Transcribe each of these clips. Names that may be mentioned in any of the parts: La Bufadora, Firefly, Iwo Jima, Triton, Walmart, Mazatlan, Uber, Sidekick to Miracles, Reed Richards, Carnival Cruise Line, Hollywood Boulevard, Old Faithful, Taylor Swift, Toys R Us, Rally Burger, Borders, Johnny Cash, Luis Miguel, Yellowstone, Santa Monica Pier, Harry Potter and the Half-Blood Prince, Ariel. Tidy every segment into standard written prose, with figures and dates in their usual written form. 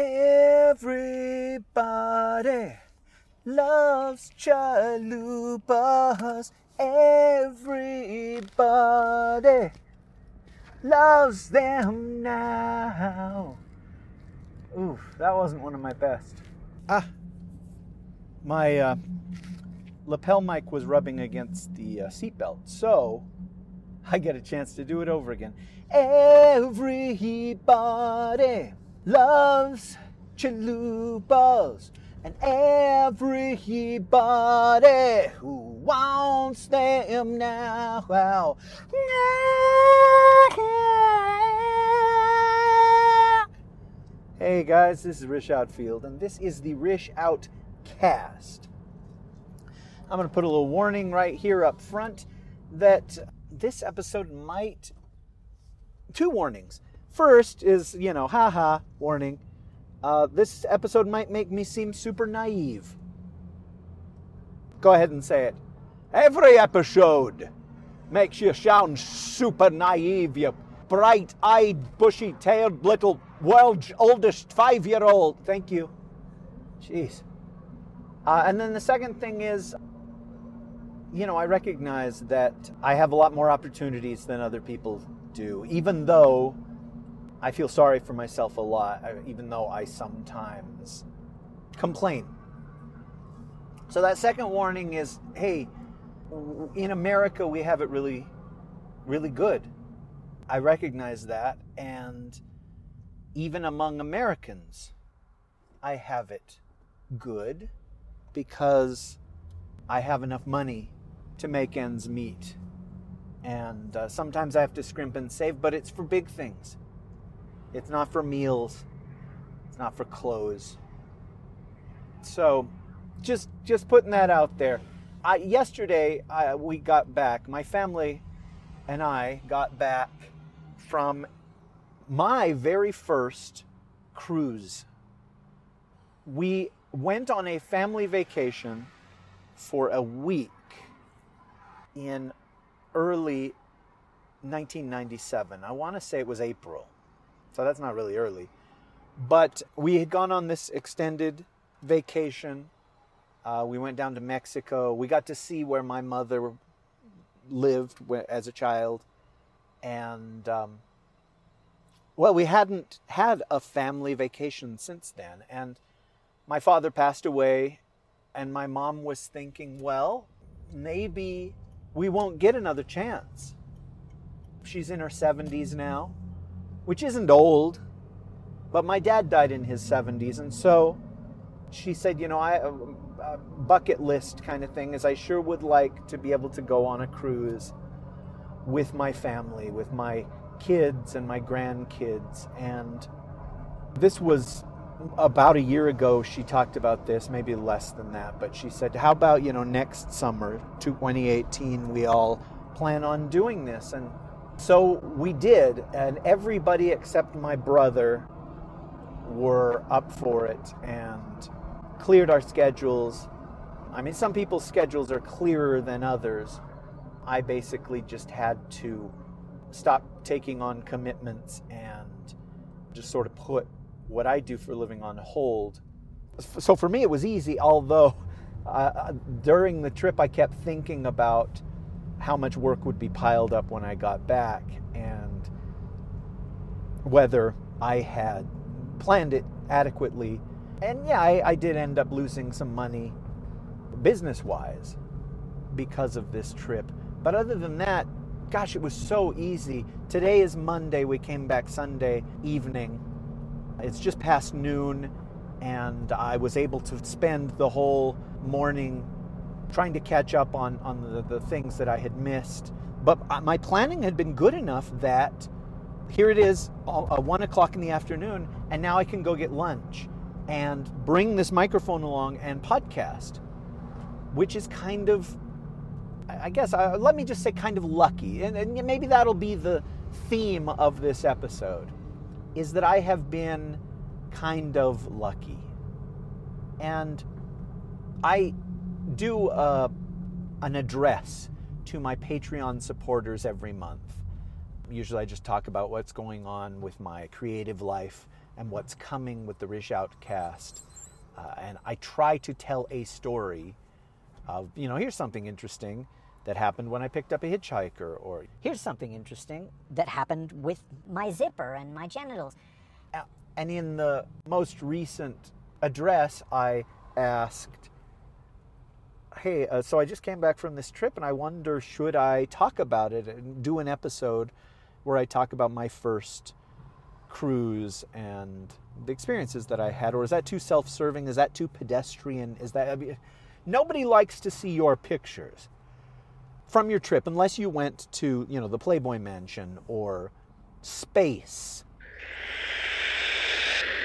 Everybody loves chalupas. Everybody loves them now. Oof, that wasn't one of my best. My lapel mic was rubbing against the seatbelt, so I get a chance to do it over again. Everybody loves chalupas, and everybody who wants them now. Wow. Hey guys, this is Rish Outfield, and this is the Rish Outcast. I'm going to put a little warning right here up front that this episode might... Two warnings. First is, you know, haha, warning. This episode might make me seem super naive. Go ahead and say it. Every episode makes you sound super naive, you bright-eyed, bushy-tailed little world's oldest 5-year-old. Thank you. Jeez. And then the second thing is, you know, I recognize that I have a lot more opportunities than other people do, even though I feel sorry for myself a lot, even though I sometimes complain. So that second warning is, hey, in America, we have it really, really good. I recognize that, and even among Americans, I have it good because I have enough money to make ends meet. And sometimes I have to scrimp and save, but it's for big things. It's not for meals. It's not for clothes. So just putting that out there. Yesterday, we got back. My family and I got back from my very first cruise. We went on a family vacation for a week in early 1997. I want to say it was April. So that's not really early. But we had gone on this extended vacation. We went down to Mexico. We got to see where my mother lived as a child. And, well, we hadn't had a family vacation since then. And my father passed away, and my mom was thinking, well, maybe we won't get another chance. She's in her 70s now, which isn't old, but my dad died in his 70s, and so she said, you know, a bucket list kind of thing is I sure would like to be able to go on a cruise with my family, with my kids and my grandkids. And this was about a year ago. She talked about this, maybe less than that, but she said, how about, you know, next summer, 2018, we all plan on doing this. And so we did, and everybody except my brother were up for it and cleared our schedules. I mean, some people's schedules are clearer than others. I basically just had to stop taking on commitments and just sort of put what I do for a living on hold. So for me, it was easy, although during the trip, I kept thinking about how much work would be piled up when I got back and whether I had planned it adequately. And yeah, I did end up losing some money business-wise because of this trip. But other than that, gosh, it was so easy. Today is Monday. We came back Sunday evening. It's just past noon, and I was able to spend the whole morning trying to catch up on the things that I had missed. But my planning had been good enough that here it is, 1 o'clock in the afternoon, and now I can go get lunch and bring this microphone along and podcast, which is kind of, I guess, let me just say kind of lucky. And maybe that'll be the theme of this episode, is that I have been kind of lucky. And I do an address to my Patreon supporters every month. Usually I just talk about what's going on with my creative life and what's coming with the Rish Outcast. And I try to tell a story of, you know, here's something interesting that happened when I picked up a hitchhiker, or here's something interesting that happened with my zipper and my genitals. And in the most recent address, I asked, hey, so I just came back from this trip and I wonder, should I talk about it and do an episode where I talk about my first cruise and the experiences that I had? Or is that too self-serving? Is that too pedestrian? Is that, I mean, nobody likes to see your pictures from your trip unless you went to, you know, the Playboy Mansion or space.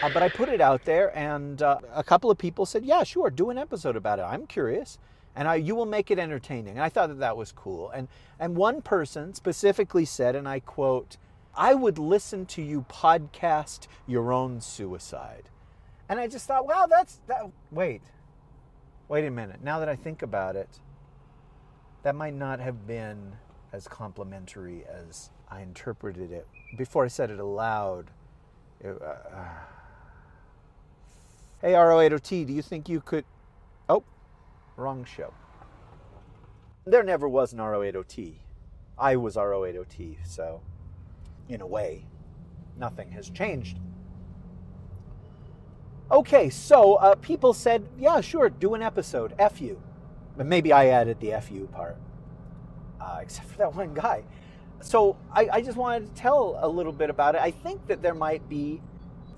But I put it out there, and a couple of people said, yeah, sure, do an episode about it. I'm curious, and you will make it entertaining. And I thought that that was cool. And one person specifically said, and I quote, I would listen to you podcast your own suicide. And I just thought, wow, wait a minute. Now that I think about it, that might not have been as complimentary as I interpreted it. Before I said it aloud, Hey, R080T, do you think you could... Oh, wrong show. There never was an R080T. I was R080T, so in a way, nothing has changed. Okay, so people said, yeah, sure, do an episode, F you. But maybe I added the F you part, except for that one guy. So I just wanted to tell a little bit about it. I think that there might be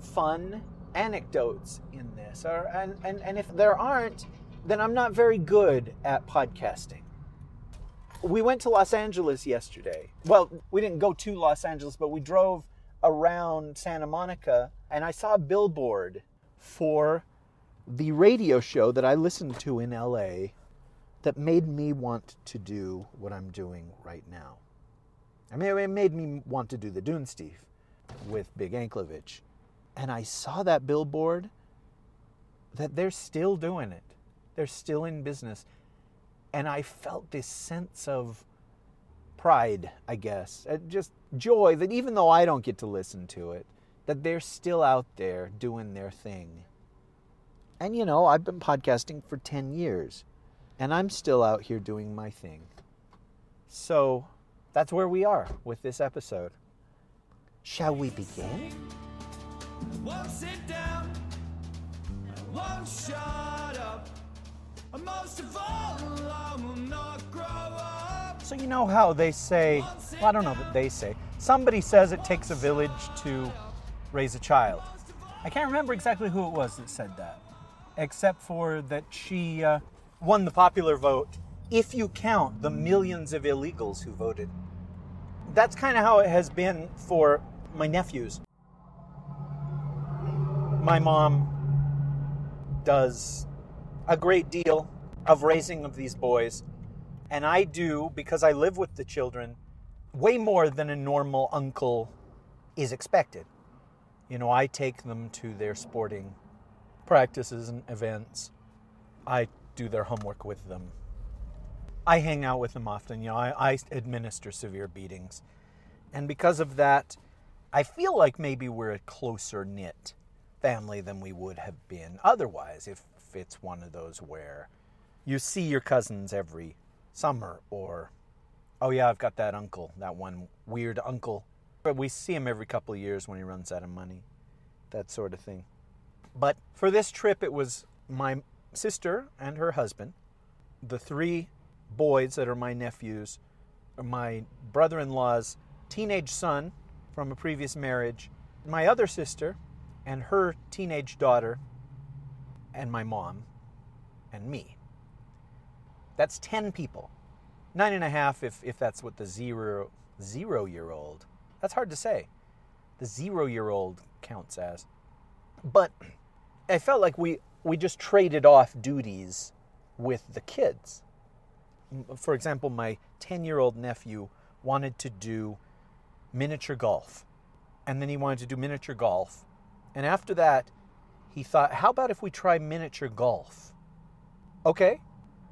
fun anecdotes in this, and if there aren't, then I'm not very good at podcasting. We went to Los Angeles yesterday. Well, we didn't go to Los Angeles, but we drove around Santa Monica, and I saw a billboard for the radio show that I listened to in LA that made me want to do what I'm doing right now. I mean, it made me want to do the Dune Steve with Big Anklevich. And I saw that billboard that they're still doing it. They're still in business. And I felt this sense of pride, I guess. Just joy that even though I don't get to listen to it, that they're still out there doing their thing. And, you know, I've been podcasting for 10 years. And I'm still out here doing my thing. So that's where we are with this episode. Shall we begin? I won't sit down, I won't shut up, and most of all, I will not grow up. So you know how they say, well, I don't know that they say, somebody says it takes a village to raise a child. I can't remember exactly who it was that said that, except for that she won the popular vote, if you count the millions of illegals who voted. That's kind of how it has been for my nephews. My mom does a great deal of raising of these boys, and I do, because I live with the children, way more than a normal uncle is expected. You know, I take them to their sporting practices and events. I do their homework with them. I hang out with them often. You know, I administer severe beatings. And because of that, I feel like maybe we're a closer-knit family than we would have been otherwise, if it's one of those where you see your cousins every summer, or, oh yeah, I've got that uncle, that one weird uncle, but we see him every couple of years when he runs out of money, that sort of thing. But for this trip, it was my sister and her husband, the three boys that are my nephews, my brother-in-law's teenage son from a previous marriage, my other sister and her teenage daughter, and my mom, and me. That's 10 people. 9.5 if that's what the zero-year-old, that's hard to say, the zero-year-old counts as. But I felt like we just traded off duties with the kids. For example, my 10-year-old nephew wanted to do miniature golf, and then he wanted to do miniature golf. And after that, he thought, how about if we try miniature golf? Okay,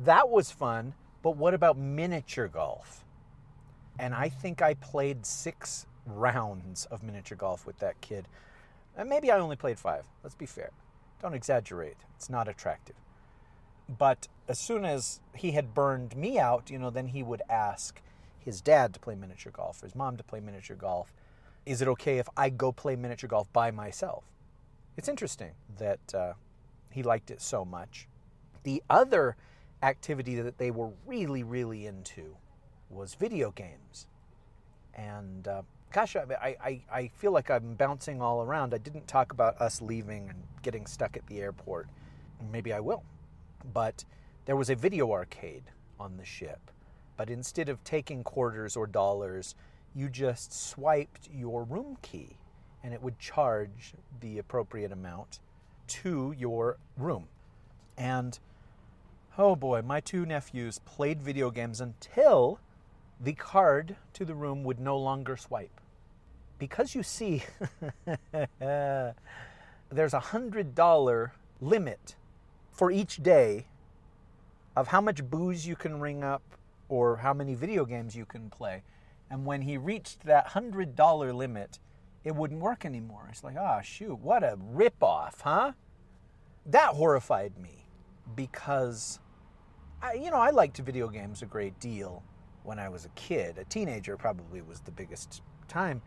that was fun, but what about miniature golf? And I think I played 6 rounds of miniature golf with that kid. And maybe I only played 5. Let's be fair. Don't exaggerate. It's not attractive. But as soon as he had burned me out, you know, then he would ask his dad to play miniature golf, his mom to play miniature golf. Is it okay if I go play miniature golf by myself? It's interesting that he liked it so much. The other activity that they were really, really into was video games. And gosh, I feel like I'm bouncing all around. I didn't talk about us leaving and getting stuck at the airport. Maybe I will. But there was a video arcade on the ship. But instead of taking quarters or dollars, you just swiped your room key, and it would charge the appropriate amount to your room. And, oh boy, my 2 nephews played video games until the card to the room would no longer swipe. Because you see, there's $100 limit for each day of how much booze you can ring up or how many video games you can play. And when he reached that $100 limit, it wouldn't work anymore. It's like, ah, oh, shoot, what a ripoff, huh? That horrified me because, I liked video games a great deal when I was a kid. A teenager probably was the biggest time.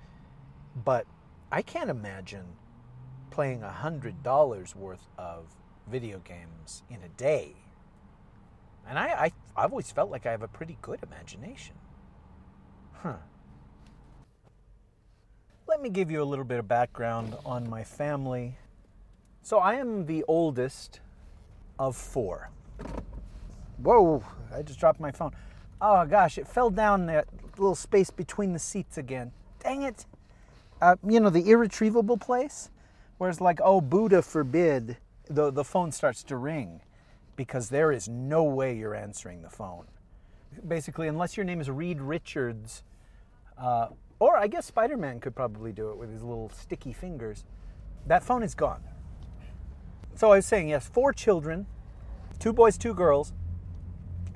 But I can't imagine playing $100 worth of video games in a day. And I've always felt like I have a pretty good imagination. Huh. Let me give you a little bit of background on my family. So I am the oldest of 4. Whoa, I just dropped my phone. Oh gosh, it fell down that little space between the seats again. Dang it. The irretrievable place where it's like, oh, Buddha forbid, the phone starts to ring because there is no way you're answering the phone. Basically, unless your name is Reed Richards, or I guess Spider-Man could probably do it with his little sticky fingers, that phone is gone. So I was saying, yes, 4 children, 2 boys, 2 girls,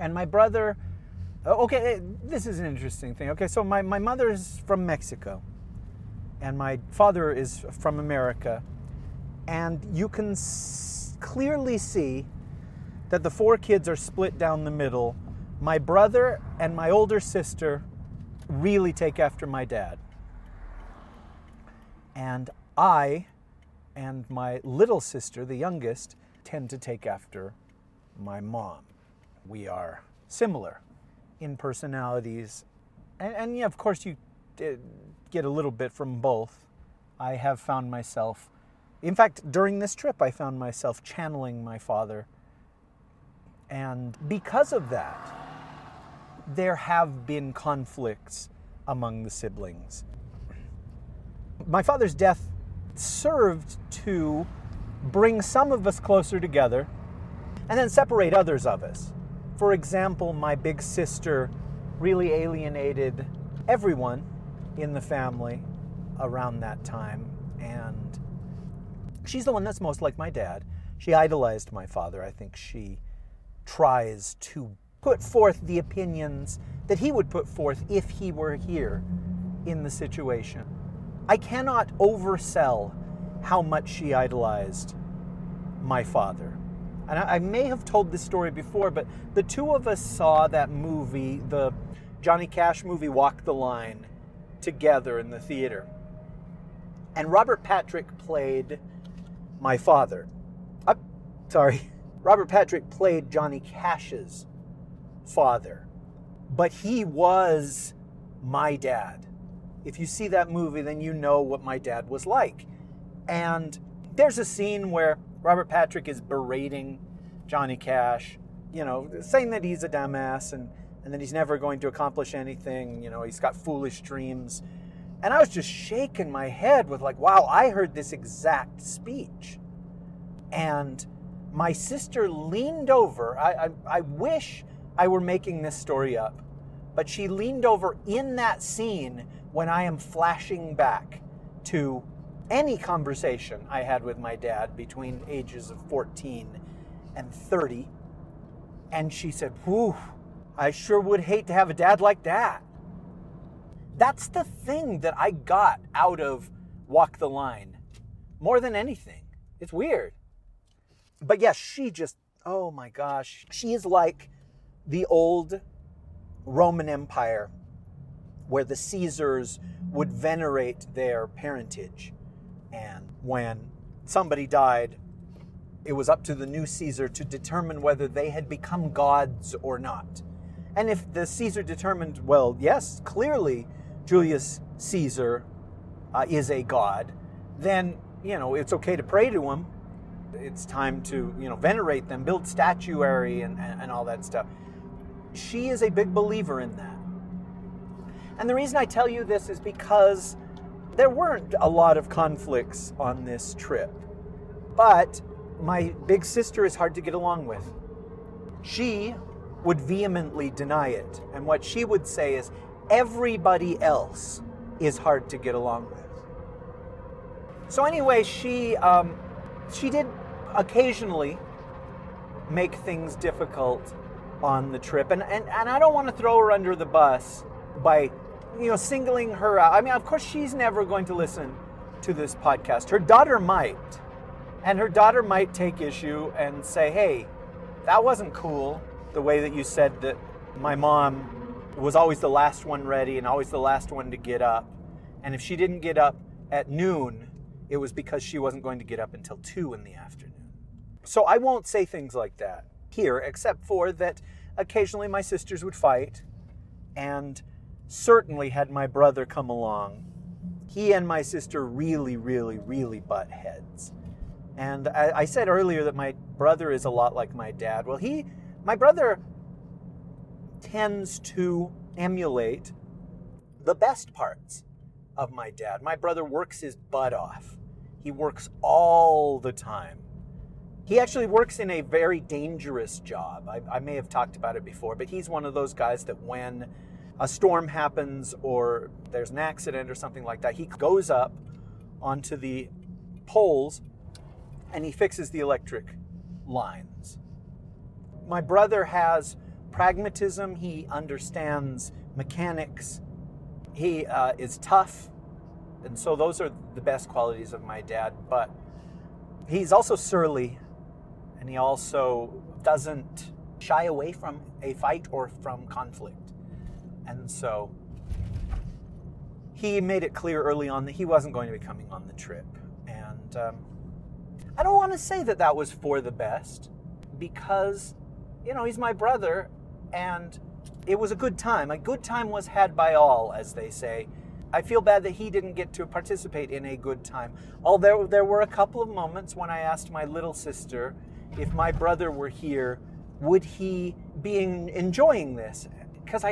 and my brother... Okay, this is an interesting thing. Okay, so my mother is from Mexico, and my father is from America, and you can clearly see that the 4 kids are split down the middle. My brother and my older sister really take after my dad. And I and my little sister, the youngest, tend to take after my mom. We are similar in personalities. And yeah, of course, you get a little bit from both. I have found myself, in fact, during this trip, I found myself channeling my father. And because of that, there have been conflicts among the siblings. My father's death served to bring some of us closer together and then separate others of us. For example, my big sister really alienated everyone in the family around that time, and she's the one that's most like my dad. She idolized my father. I think she tries to put forth the opinions that he would put forth if he were here in the situation. I cannot oversell how much she idolized my father. And I may have told this story before, but the 2 of us saw that movie, the Johnny Cash movie, Walk the Line, together in the theater. And Robert Patrick played my father. Robert Patrick played Johnny Cash's father, but he was my dad. If you see that movie, then you know what my dad was like. And there's a scene where Robert Patrick is berating Johnny Cash, saying that he's a dumbass and that he's never going to accomplish anything, he's got foolish dreams. And I was just shaking my head with like, wow, I heard this exact speech. And my sister leaned over. I wish I were making this story up, but she leaned over in that scene when I am flashing back to any conversation I had with my dad between ages of 14 and 30. And she said, whew, I sure would hate to have a dad like that. That's the thing that I got out of Walk the Line more than anything. It's weird. But yes, she just, oh my gosh. She is like the old Roman Empire where the Caesars would venerate their parentage. And when somebody died, it was up to the new Caesar to determine whether they had become gods or not. And if the Caesar determined, well, yes, clearly Julius Caesar is a god, then, you know, it's okay to pray to him. It's time to, you know, venerate them, build statuary and all that stuff. She is a big believer in that. And the reason I tell you this is because there weren't a lot of conflicts on this trip. But my big sister is hard to get along with. She would vehemently deny it. And what she would say is, everybody else is hard to get along with. So anyway, she did occasionally make things difficult on the trip. And I don't want to throw her under the bus by, you know, singling her out. I mean, of course, she's never going to listen to this podcast. Her daughter might. And her daughter might take issue and say, hey, that wasn't cool, the way that you said that my mom was always the last one ready and always the last one to get up. And if she didn't get up at noon, it was because she wasn't going to get up until 2 in the afternoon. So I won't say things like that here, except for that occasionally my sisters would fight, and certainly had my brother come along, he and my sister really, really, really butt heads. And I said earlier that my brother is a lot like my dad. Well, my brother tends to emulate the best parts of my dad. My brother works his butt off. He works all the time. He actually works in a very dangerous job. I may have talked about it before, but he's one of those guys that when a storm happens or there's an accident or something like that, he goes up onto the poles and he fixes the electric lines. My brother has pragmatism. He understands mechanics. He is tough. And so those are the best qualities of my dad. But he's also surly. And he also doesn't shy away from a fight or from conflict. And so he made it clear early on that he wasn't going to be coming on the trip. And I don't want to say that that was for the best, because, you know, he's my brother, and it was a good time. A good time was had by all, as they say. I feel bad that he didn't get to participate in a good time. Although there were a couple of moments when I asked my little sister if my brother were here, would he be enjoying this? Because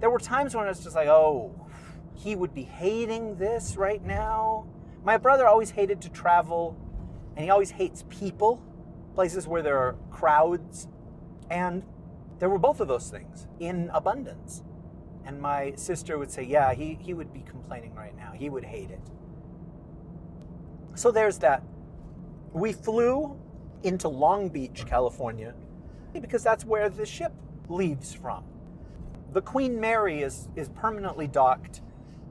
there were times when I was just like, oh, he would be hating this right now. My brother always hated to travel. And he always hates people, places where there are crowds. And there were both of those things in abundance. And my sister would say, yeah, he would be complaining right now. He would hate it. So there's that. We flew into Long Beach, California, because that's where the ship leaves from. The Queen Mary is permanently docked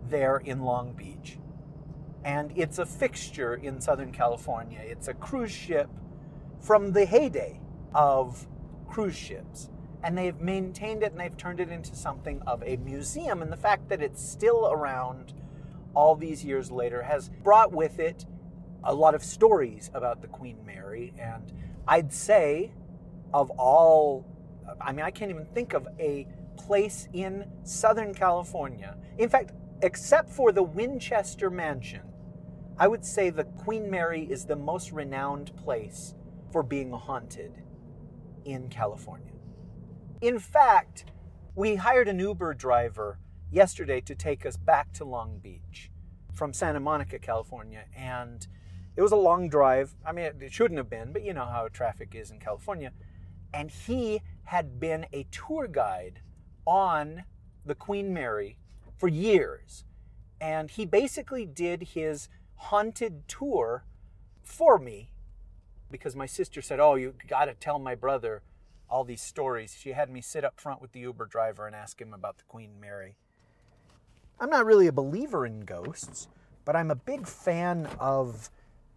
there in Long Beach. And it's a fixture in Southern California. It's a cruise ship from the heyday of cruise ships. And they've maintained it and they've turned it into something of a museum. And the fact that it's still around all these years later has brought with it a lot of stories about the Queen Mary. And I'd say I can't even think of a place in Southern California. In fact, except for the Winchester Mansion, I would say the Queen Mary is the most renowned place for being haunted in California. In fact, we hired an Uber driver yesterday to take us back to Long Beach from Santa Monica, California, and it was a long drive. I mean, it shouldn't have been, but you know how traffic is in California. And he had been a tour guide on the Queen Mary for years, and he basically did his haunted tour for me because my sister said, oh, you got to tell my brother all these stories. She had me sit up front with the Uber driver and ask him about the Queen Mary. I'm not really a believer in ghosts, but I'm a big fan of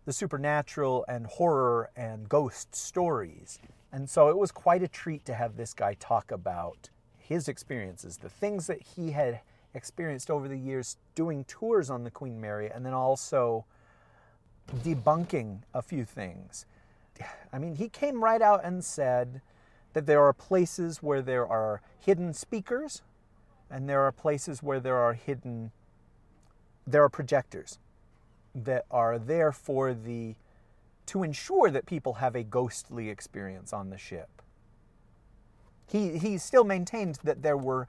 the supernatural and horror and ghost stories. And so it was quite a treat to have this guy talk about his experiences, the things that he had experienced over the years doing tours on the Queen Mary, and then also debunking a few things. I mean, he came right out and said that there are places where there are hidden speakers, and there are places where there are projectors that are there to ensure that people have a ghostly experience on the ship. He still maintained that there were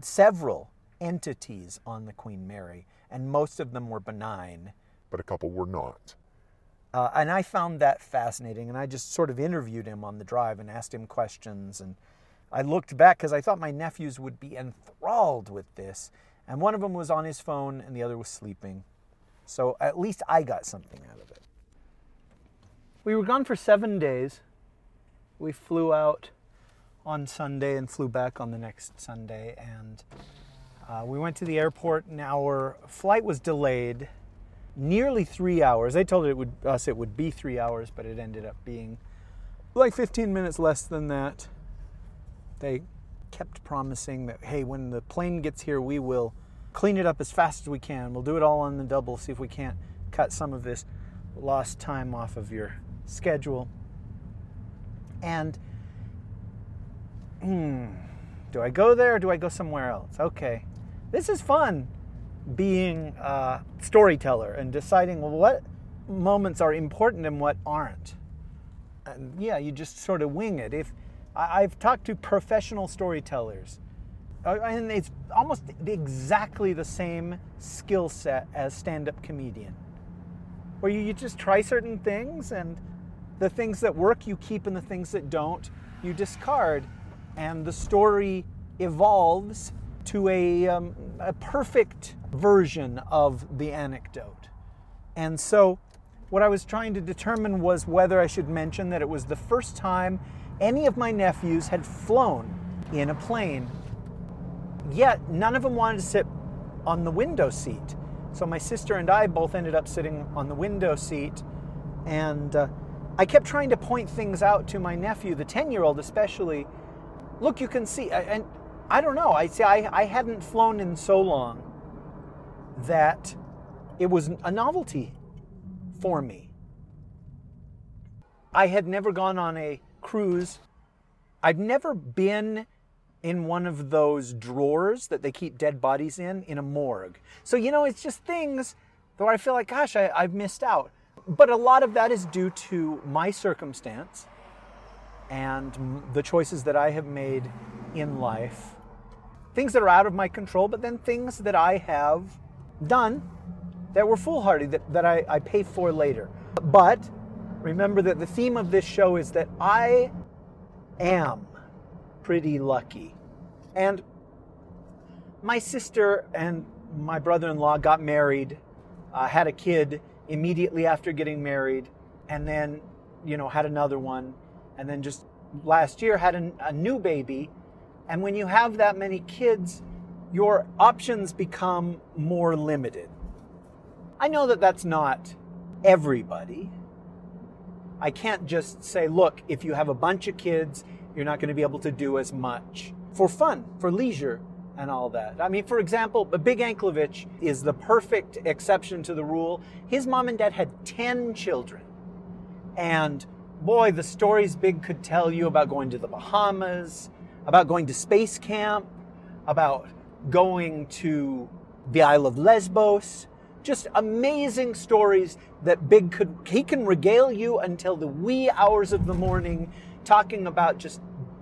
several entities on the Queen Mary, and most of them were benign. But a couple were not. And I found that fascinating, and I just sort of interviewed him on the drive and asked him questions, and I looked back because I thought my nephews would be enthralled with this, and one of them was on his phone and the other was sleeping. So at least I got something out of it. We were gone for 7 days. We flew out on Sunday and flew back on the next Sunday, and we went to the airport, and our flight was delayed nearly 3 hours. They told us it would be 3 hours, but it ended up being like 15 minutes less than that. They kept promising that, hey, when the plane gets here, we will clean it up as fast as we can. We'll do it all on the double, see if we can't cut some of this lost time off of your schedule. And do I go there or do I go somewhere else? Okay, this is fun, being a storyteller and deciding, well, what moments are important and what aren't. And yeah, you just sort of wing it. If I've talked to professional storytellers, and it's almost exactly the same skill set as stand-up comedian, where you just try certain things, and the things that work you keep and the things that don't you discard, and the story evolves to a perfect version of the anecdote. And so what I was trying to determine was whether I should mention that it was the first time any of my nephews had flown in a plane, yet none of them wanted to sit on the window seat. So my sister and I both ended up sitting on the window seat, and I kept trying to point things out to my nephew, the 10-year-old especially. Look, you can see, and I don't know, I hadn't flown in so long that it was a novelty for me. I had never gone on a cruise. I'd never been in one of those drawers that they keep dead bodies in a morgue. So, you know, it's just things where I feel like, gosh, I've missed out. But a lot of that is due to my circumstance and the choices that I have made in life. Things that are out of my control, but then things that I have done that were foolhardy, that I pay for later. But remember that the theme of this show is that I am pretty lucky. And my sister and my brother-in-law got married, had a kid immediately after getting married, and then, you know, had another one, and then just last year had a new baby. And when you have that many kids, your options become more limited. I know that that's not everybody. I can't just say, look, if you have a bunch of kids, you're not going to be able to do as much for fun, for leisure, and all that. I mean, for example, Big Anklevich is the perfect exception to the rule. His mom and dad had 10 children. And boy, the stories Big could tell you about going to the Bahamas, about going to space camp, about going to the Isle of Lesbos. Just amazing stories that Big can regale you until the wee hours of the morning, talking about just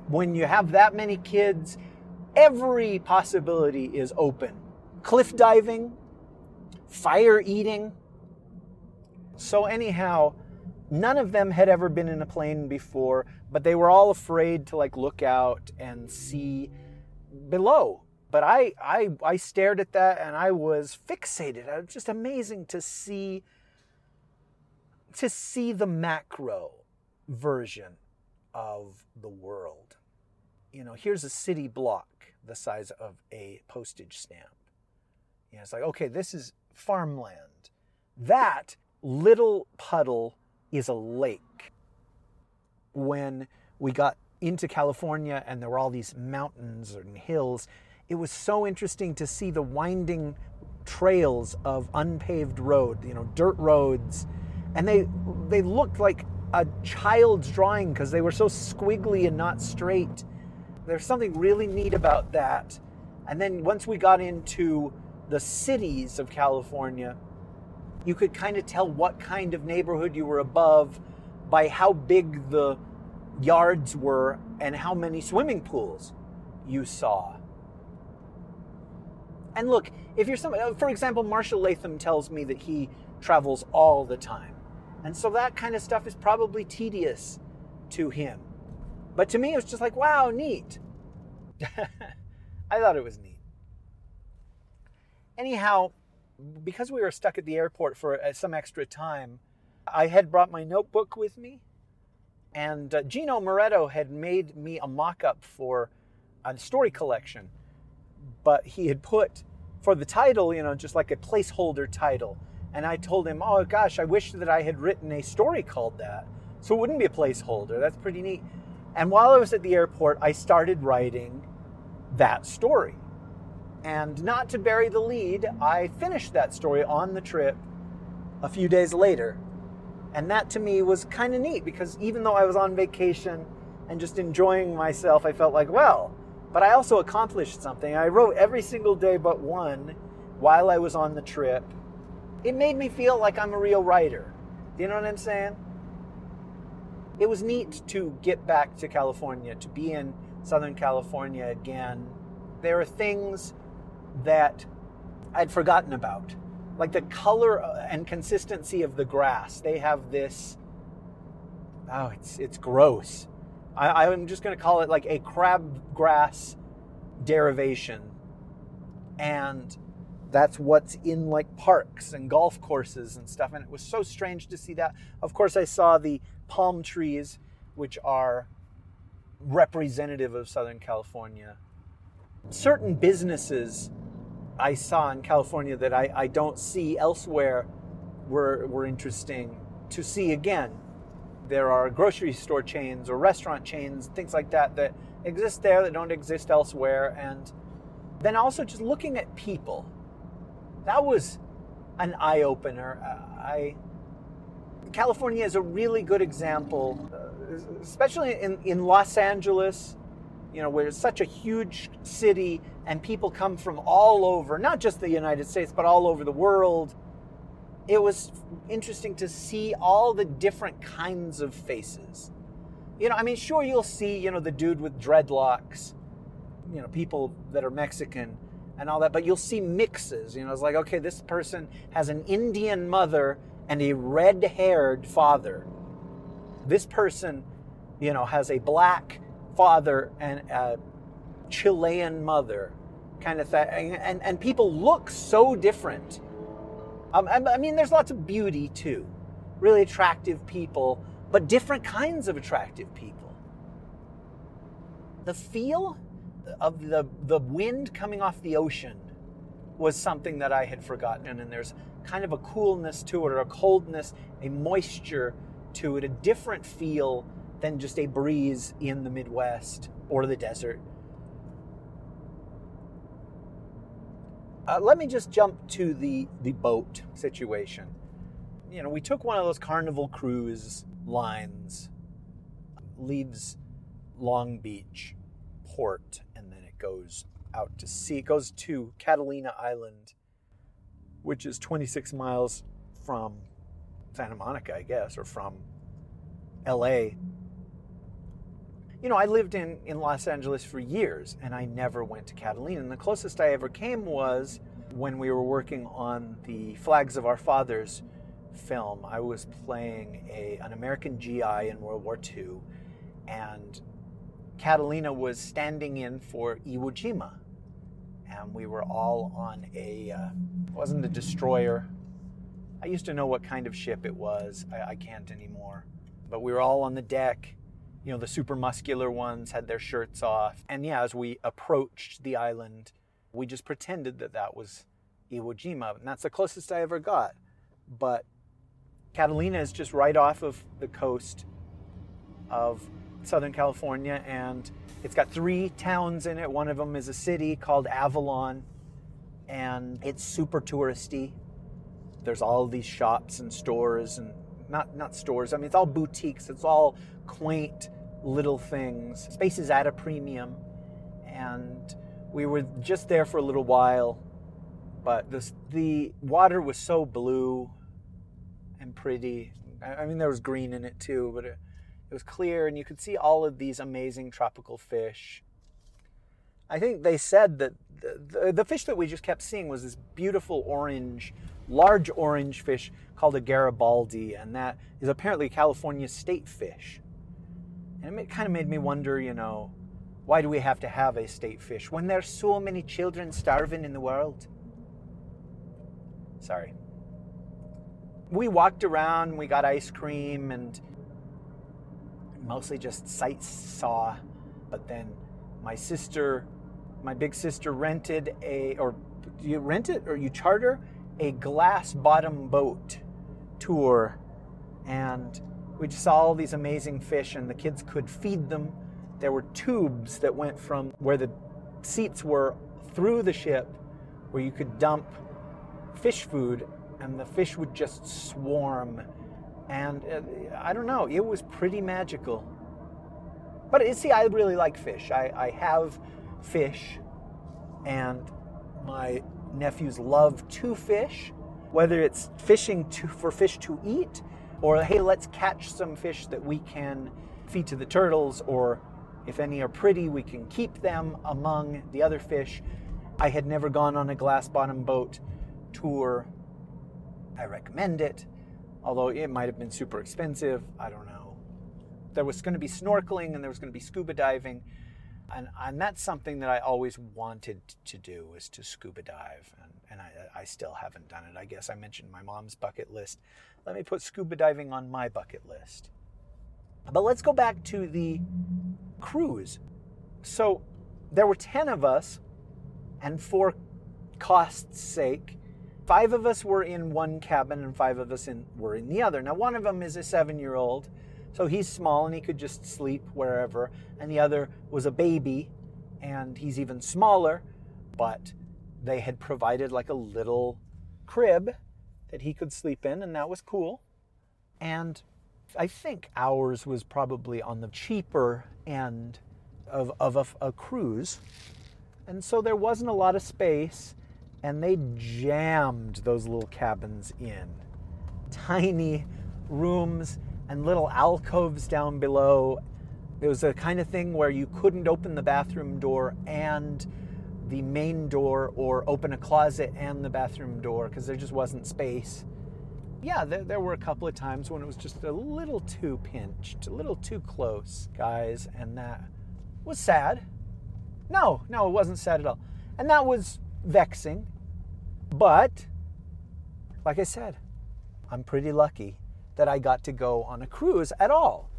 when you have that many kids, every possibility is open. Cliff diving, fire eating. So anyhow, none of them had ever been in a plane before, but they were all afraid to look out and see below. But I stared at that and I was fixated. It was just amazing to see the macro version of the world. You know, here's a city block the size of a postage stamp. You know, it's like, okay, this is farmland. That little puddle is a lake. When we got into California and there were all these mountains and hills, it was so interesting to see the winding trails of unpaved road, you know, dirt roads. And they looked like a child's drawing because they were so squiggly and not straight. There's something really neat about that. And then once we got into the cities of California, you could kind of tell what kind of neighborhood you were above by how big the yards were and how many swimming pools you saw. And look, if you're somebody, for example, Marshall Latham tells me that he travels all the time. And so that kind of stuff is probably tedious to him. But to me, it was just like, wow, neat. I thought it was neat. Anyhow, because we were stuck at the airport for some extra time, I had brought my notebook with me. And Gino Moretto had made me a mock-up for a story collection. But he had put, for the title, you know, just like a placeholder title. And I told him, oh gosh, I wish that I had written a story called that. So it wouldn't be a placeholder. That's pretty neat. And while I was at the airport, I started writing that story. And not to bury the lead, I finished that story on the trip a few days later. And that to me was kind of neat because even though I was on vacation and just enjoying myself, I felt like, well, but I also accomplished something. I wrote every single day but one while I was on the trip. It made me feel like I'm a real writer. Do you know what I'm saying? It was neat to get back to California, to be in Southern California again. There are things that I'd forgotten about, like the color and consistency of the grass. They have this, oh, it's gross. I'm just going to call it like a crabgrass derivation. And that's what's in like parks and golf courses and stuff. And it was so strange to see that. Of course, I saw the palm trees, which are representative of Southern California. Certain businesses I saw in California that I don't see elsewhere were interesting to see again. There are grocery store chains or restaurant chains, things like that, that exist there that don't exist elsewhere. And then also just looking at people. That was an eye-opener. California is a really good example, especially in Los Angeles, you know, where it's such a huge city and people come from all over, not just the United States, but all over the world. It was interesting to see all the different kinds of faces. You know, I mean, sure, you'll see, you know, the dude with dreadlocks, you know, people that are Mexican and all that, but you'll see mixes. You know, it's like, okay, this person has an Indian mother and a red-haired father. This person, you know, has a black father and a Chilean mother, kind of thing. And people look so different. I mean, there's lots of beauty too. Really attractive people, but different kinds of attractive people. The feel of the wind coming off the ocean was something that I had forgotten. And there's kind of a coolness to it, or a coldness, a moisture to it, a different feel than just a breeze in the Midwest or the desert. Let me just jump to the boat situation. You know, we took one of those Carnival Cruise Lines, leaves Long Beach port, and then it goes out to sea. It goes to Catalina Island, which is 26 miles from Santa Monica, I guess, or from LA. You know, I lived in Los Angeles for years, and I never went to Catalina. And the closest I ever came was when we were working on the Flags of Our Fathers film. I was playing an American GI in World War II, and Catalina was standing in for Iwo Jima. And we were all on it wasn't a destroyer. I used to know what kind of ship it was. I can't anymore. But we were all on the deck. You know, the super muscular ones had their shirts off. And yeah, as we approached the island, we just pretended that was Iwo Jima. And that's the closest I ever got. But Catalina is just right off of the coast of Southern California, and it's got 3 towns in it. One of them is a city called Avalon, and it's super touristy. There's all these shops and stores, and not stores, I mean, it's all boutiques. It's all quaint little things. Space is at a premium, and we were just there for a little while, but the water was so blue and pretty. I mean, there was green in it too, but it was clear, and you could see all of these amazing tropical fish. I think they said that the fish that we just kept seeing was this beautiful orange, large orange fish called a Garibaldi, and that is apparently California's state fish. And it kind of made me wonder, you know, why do we have to have a state fish when there's so many children starving in the world? Sorry. We walked around, we got ice cream, and mostly just sight saw, but then my big sister rented you charter a glass bottom boat tour, and we just saw all these amazing fish, and the kids could feed them. There were tubes that went from where the seats were through the ship where you could dump fish food, and the fish would just swarm. And I don't know, it was pretty magical. But see, I really like fish. I have fish, and my nephews love to fish, whether it's fishing for fish to eat, or hey, let's catch some fish that we can feed to the turtles, or if any are pretty, we can keep them among the other fish. I had never gone on a glass bottom boat tour. I recommend it, although it might have been super expensive. I don't know. There was going to be snorkeling, and there was going to be scuba diving. And that's something that I always wanted to do, was to scuba dive. And I still haven't done it. I guess I mentioned my mom's bucket list. Let me put scuba diving on my bucket list. But let's go back to the cruise. So there were 10 of us, and for cost's sake, 5 of us were in one cabin and 5 of us were in the other. Now, one of them is a 7-year-old. So he's small and he could just sleep wherever. And the other was a baby, and he's even smaller, but they had provided like a little crib that he could sleep in, and that was cool. And I think ours was probably on the cheaper end of a cruise. And so there wasn't a lot of space, and they jammed those little cabins in. Tiny rooms and little alcoves down below. It was a kind of thing where you couldn't open the bathroom door and the main door, or open a closet and the bathroom door, because there just wasn't space. Yeah, there were a couple of times when it was just a little too pinched, a little too close, guys, and that was sad. No, it wasn't sad at all. And that was vexing, but like I said, I'm pretty lucky that I got to go on a cruise at all.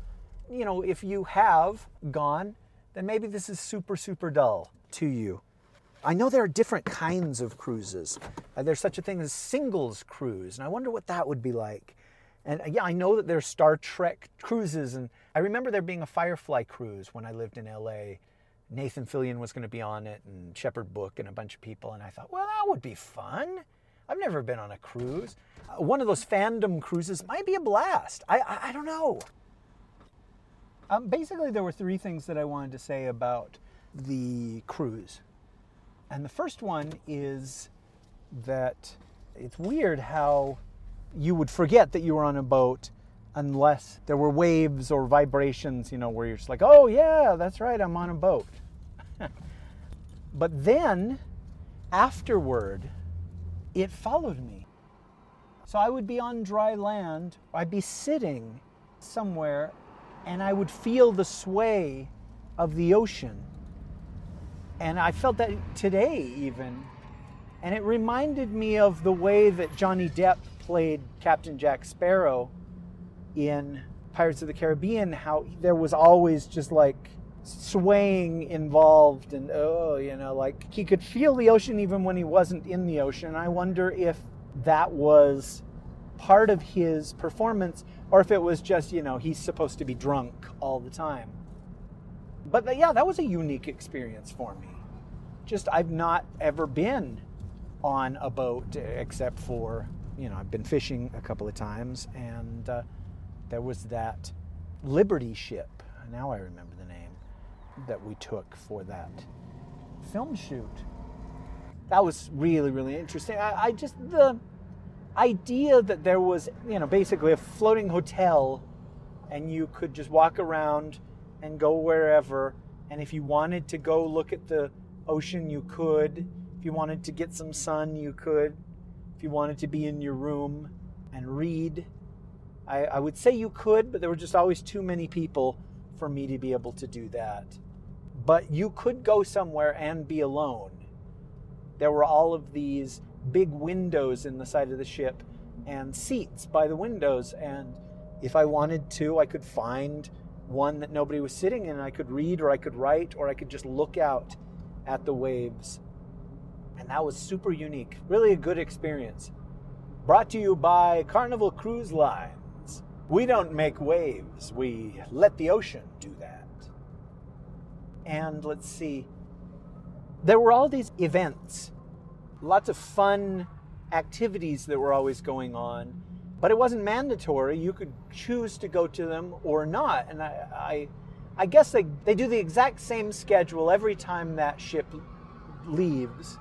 You know, if you have gone, then maybe this is super, super dull to you. I know there are different kinds of cruises. There's such a thing as singles cruise, and I wonder what that would be like. And yeah, I know that there's Star Trek cruises, and I remember there being a Firefly cruise when I lived in LA. Nathan Fillion was going to be on it, and Shepard Book, and a bunch of people, and I thought, well, that would be fun. I've never been on a cruise. One of those fandom cruises might be a blast. I don't know. Basically, there were 3 things that I wanted to say about the cruise. And the first one is that it's weird how you would forget that you were on a boat unless there were waves or vibrations, you know, where you're just like, oh yeah, that's right, I'm on a boat. But then, afterward, it followed me. So I would be on dry land, I'd be sitting somewhere, and I would feel the sway of the ocean. And I felt that today even. And it reminded me of the way that Johnny Depp played Captain Jack Sparrow in Pirates of the Caribbean, how there was always just like swaying involved, and oh, you know, like he could feel the ocean even when he wasn't in the ocean. I wonder if that was part of his performance, or if it was just, you know, he's supposed to be drunk all the time. But yeah, that was a unique experience for me. Just, I've not ever been on a boat except for, you know, I've been fishing a couple of times, and there was that Liberty ship, now I remember the name, that we took for that film shoot. That was really, really interesting. I just, the idea that there was, you know, basically a floating hotel, and you could just walk around and go wherever, and if you wanted to go look at the ocean, you could. If you wanted to get some sun, you could. If you wanted to be in your room and read, I would say you could, but there were just always too many people for me to be able to do that. But you could go somewhere and be alone. There were all of these big windows in the side of the ship and seats by the windows. And if I wanted to, I could find one that nobody was sitting in, and I could read, or I could write, or I could just look out at the waves. And that was super unique. Really a good experience. Brought to you by Carnival Cruise Lines. We don't make waves. We let the ocean do that. And let's see. There were all these events, lots of fun activities that were always going on, but it wasn't mandatory. You could choose to go to them or not. And I guess they do the exact same schedule every time that ship leaves,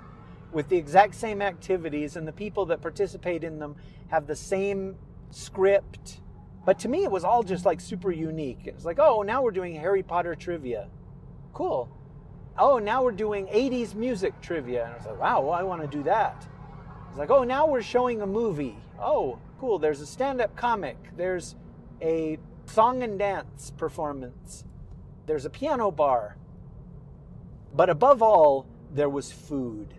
with the exact same activities, and the people that participate in them have the same script. But to me, it was all just like super unique. It was like, oh, now we're doing Harry Potter trivia. Cool. Oh, now we're doing 80s music trivia. And I was like, wow, well, I want to do that. It's like, oh, now we're showing a movie. Oh, cool. There's a stand-up comic. There's a song and dance performance. There's a piano bar. But above all, there was food.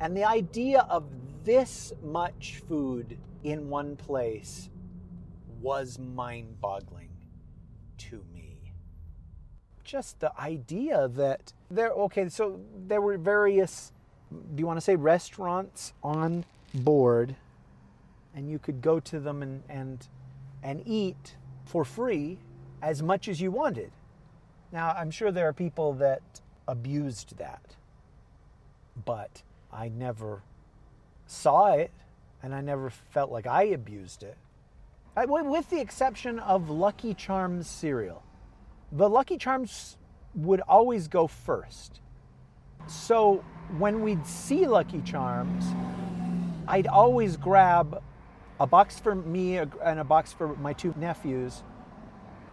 And the idea of this much food in one place was mind-boggling to me. Just the idea that there were various, do you want to say, restaurants on board, and you could go to them and eat for free as much as you wanted. Now, I'm sure there are people that abused that, but I never saw it, and I never felt like I abused it. With the exception of Lucky Charms cereal. The Lucky Charms would always go first. So when we'd see Lucky Charms, I'd always grab a box for me and a box for my two nephews.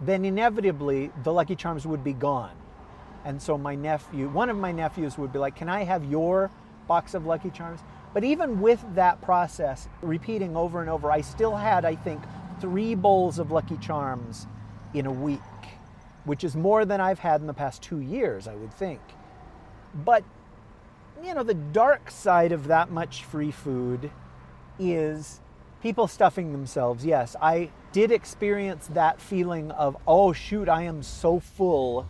Then inevitably, the Lucky Charms would be gone. And so one of my nephews would be like, can I have your box of Lucky Charms? But even with that process, repeating over and over, I still had, I think, 3 bowls of Lucky Charms in a week, which is more than I've had in the past 2 years, I would think. But, you know, the dark side of that much free food is people stuffing themselves. Yes, I did experience that feeling of, oh, shoot, I am so full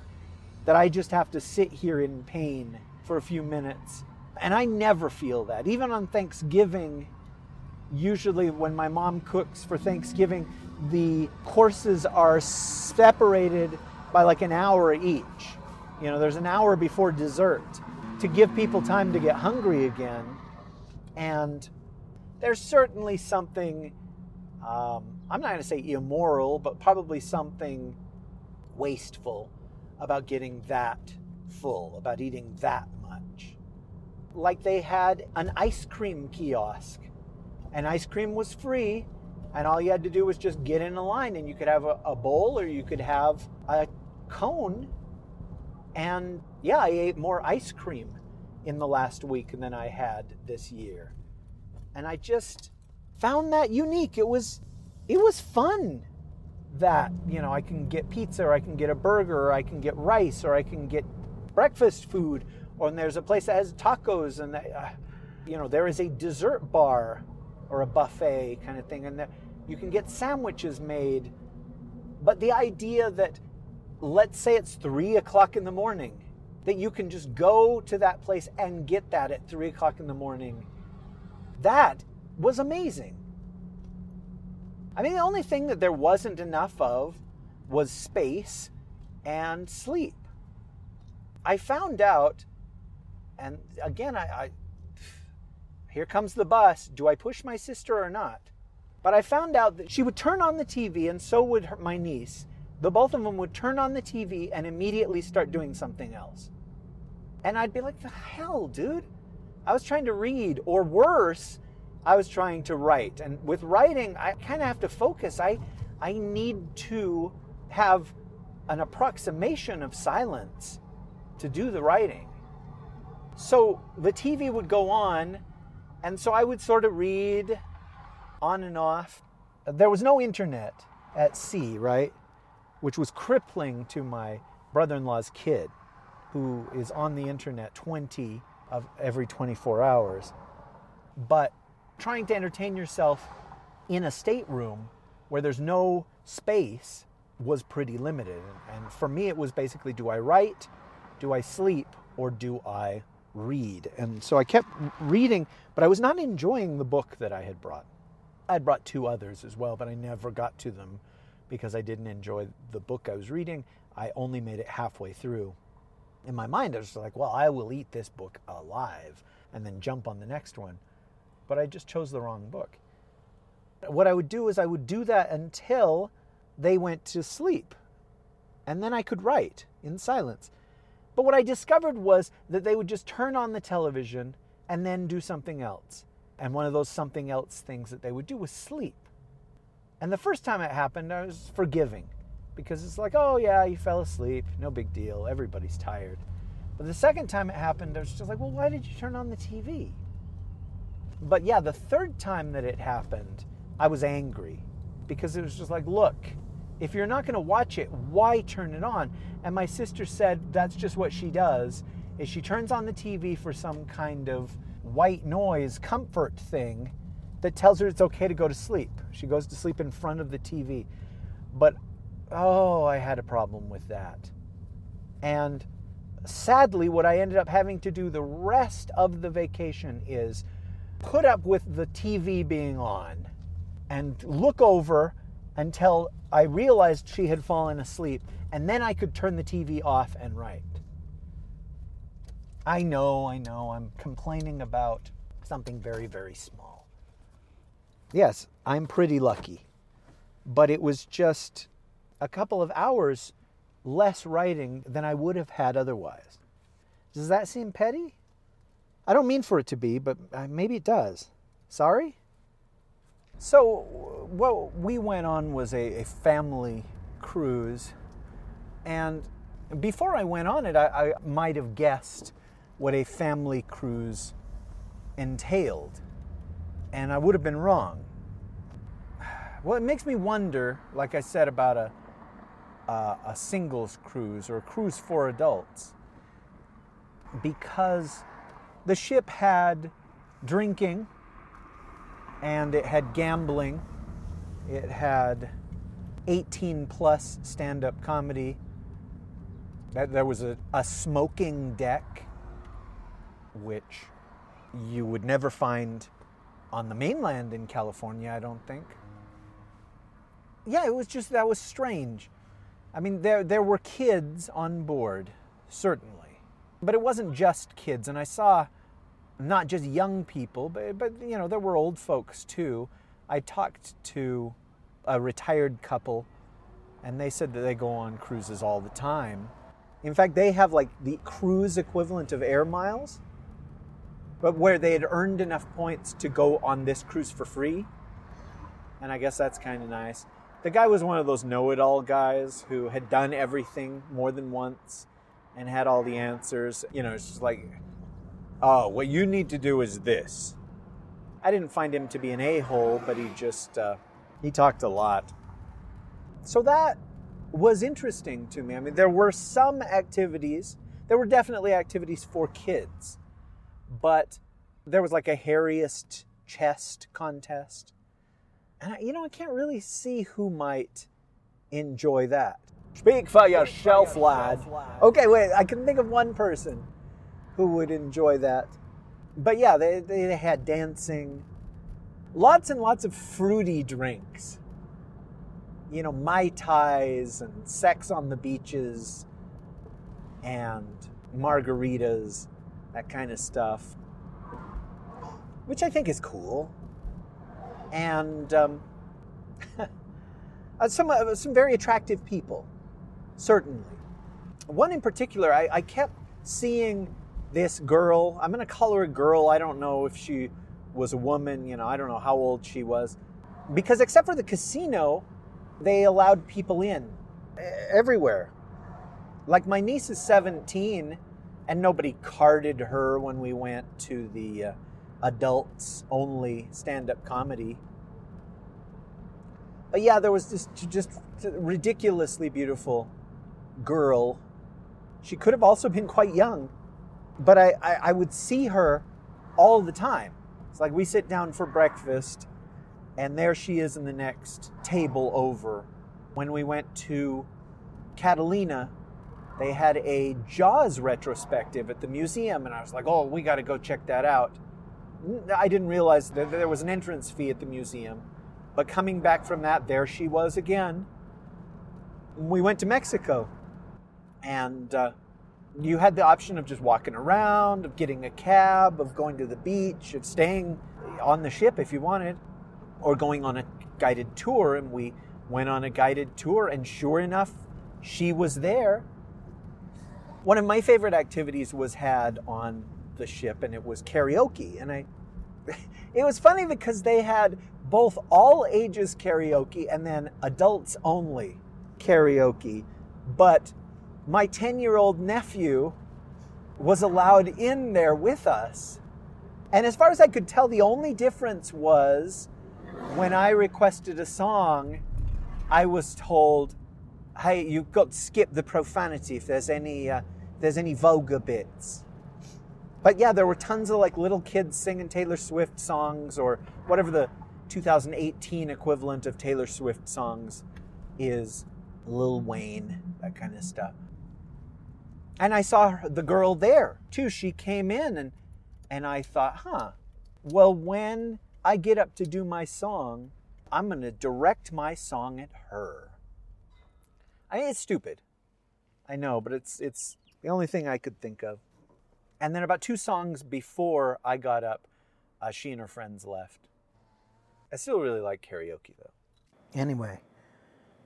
that I just have to sit here in pain for a few minutes. And I never feel that. Even on Thanksgiving, usually when my mom cooks for Thanksgiving, the courses are separated by like an hour each. You know, there's an hour before dessert to give people time to get hungry again. And there's certainly something, I'm not going to say immoral, but probably something wasteful about getting that full, about eating that much. Like they had an ice cream kiosk, and ice cream was free, and all you had to do was just get in a line, and you could have a bowl, or you could have a cone. And yeah, I ate more ice cream in the last week than I had this year. And I just found that unique. It was fun that, you know, I can get pizza, or I can get a burger, or I can get rice, or I can get breakfast food, or there's a place that has tacos, and you know, there is a dessert bar or a buffet kind of thing, and there, you can get sandwiches made. But the idea that, let's say it's 3:00 in the morning, that you can just go to that place and get that at 3:00 in the morning, that was amazing. I mean, the only thing that there wasn't enough of was space and sleep. I found out, and again, I here comes the bus. Do I push my sister or not? But I found out that she would turn on the TV, and so would my niece. The both of them would turn on the TV and immediately start doing something else. And I'd be like, the hell, dude? I was trying to read, or worse, I was trying to write. And with writing, I kind of have to focus. I need to have an approximation of silence to do the writing. So the TV would go on, and so I would sort of read on and off. There was no internet at sea, right? Which was crippling to my brother-in-law's kid, who is on the internet 20 of every 24 hours. But trying to entertain yourself in a stateroom where there's no space was pretty limited. And for me, it was basically, do I write, do I sleep, or do I read? And so I kept reading, but I was not enjoying the book that I had brought. I'd brought two others as well, but I never got to them because I didn't enjoy the book I was reading. I only made it halfway through. In my mind, I was like, well, I will eat this book alive and then jump on the next one. But I just chose the wrong book. What I would do is I would do that until they went to sleep. And then I could write in silence. But what I discovered was that they would just turn on the television and then do something else. And one of those something else things that they would do was sleep. And the first time it happened, I was forgiving. Because it's like, oh yeah, you fell asleep, no big deal, everybody's tired. But the second time it happened, I was just like, well, why did you turn on the TV? But yeah, the third time that it happened, I was angry. Because it was just like, look, if you're not going to watch it, why turn it on? And my sister said that's just what she does, is she turns on the TV for some kind of white noise comfort thing that tells her it's okay to go to sleep. She goes to sleep in front of the TV. But, oh, I had a problem with that. And sadly, what I ended up having to do the rest of the vacation is put up with the TV being on and look over until I realized she had fallen asleep, and then I could turn the TV off and write. I know, I'm complaining about something very, very small. Yes, I'm pretty lucky, but it was just a couple of hours less writing than I would have had otherwise. Does that seem petty? I don't mean for it to be, but maybe it does. Sorry? So what we went on was a family cruise, and before I went on it, I might have guessed what a family cruise entailed, and I would have been wrong. Well, it makes me wonder, like I said, about a singles cruise or a cruise for adults, because the ship had drinking, and it had gambling, it had 18-plus stand-up comedy, there was a smoking deck, which you would never find on the mainland in California, I don't think. Yeah, it was just, that was strange. I mean, there were kids on board, certainly. But it wasn't just kids, and I saw not just young people, but you know, there were old folks too. I talked to a retired couple, and they said that they go on cruises all the time. In fact, they have like the cruise equivalent of air miles, but where they had earned enough points to go on this cruise for free. And I guess that's kind of nice. The guy was one of those know-it-all guys who had done everything more than once and had all the answers. You know, it's just like, oh, what you need to do is this. I didn't find him to be an a-hole, but he just, he talked a lot. So that was interesting to me. I mean, there were some activities. There were definitely activities for kids. But there was like a hairiest chest contest. And, you know, I can't really see who might enjoy that. Speak for yourself, lad. Okay, wait, I can think of one person who would enjoy that. But yeah, they had dancing. Lots and lots of fruity drinks. you know, Mai Tais and sex on the beaches and margaritas, that kind of stuff, which I think is cool. And some very attractive people, certainly. One in particular, I kept seeing this girl. I'm going to call her a girl. I don't know if she was a woman. You know, I don't know how old she was. Because except for the casino, they allowed people in everywhere. Like, my niece is 17, and nobody carded her when we went to the adults-only stand-up comedy. But yeah, there was this just ridiculously beautiful girl. She could have also been quite young, but I would see her all the time. It's like we sit down for breakfast, and there she is in the next table over. When we went to Catalina, they had a Jaws retrospective at the museum, and I was like, oh, we got to go check that out. I didn't realize that there was an entrance fee at the museum. But coming back from that, there she was again. We went to Mexico, and you had the option of just walking around, of getting a cab, of going to the beach, of staying on the ship if you wanted, or going on a guided tour. And we went on a guided tour, and sure enough, she was there. One of my favorite activities was had on the ship, and it was karaoke. And it was funny because they had both all ages karaoke and then adults only karaoke. But my 10-year-old nephew was allowed in there with us. And as far as I could tell, the only difference was when I requested a song, I was told, hey, you've got to skip the profanity if there's any vulgar bits. But yeah, there were tons of like little kids singing Taylor Swift songs, or whatever the 2018 equivalent of Taylor Swift songs is, Lil Wayne, that kind of stuff. And I saw the girl there too. She came in, and I thought, well, when I get up to do my song, I'm going to direct my song at her. I mean, it's stupid, I know, but it's the only thing I could think of. And then about two songs before I got up, she and her friends left. I still really like karaoke, though. Anyway,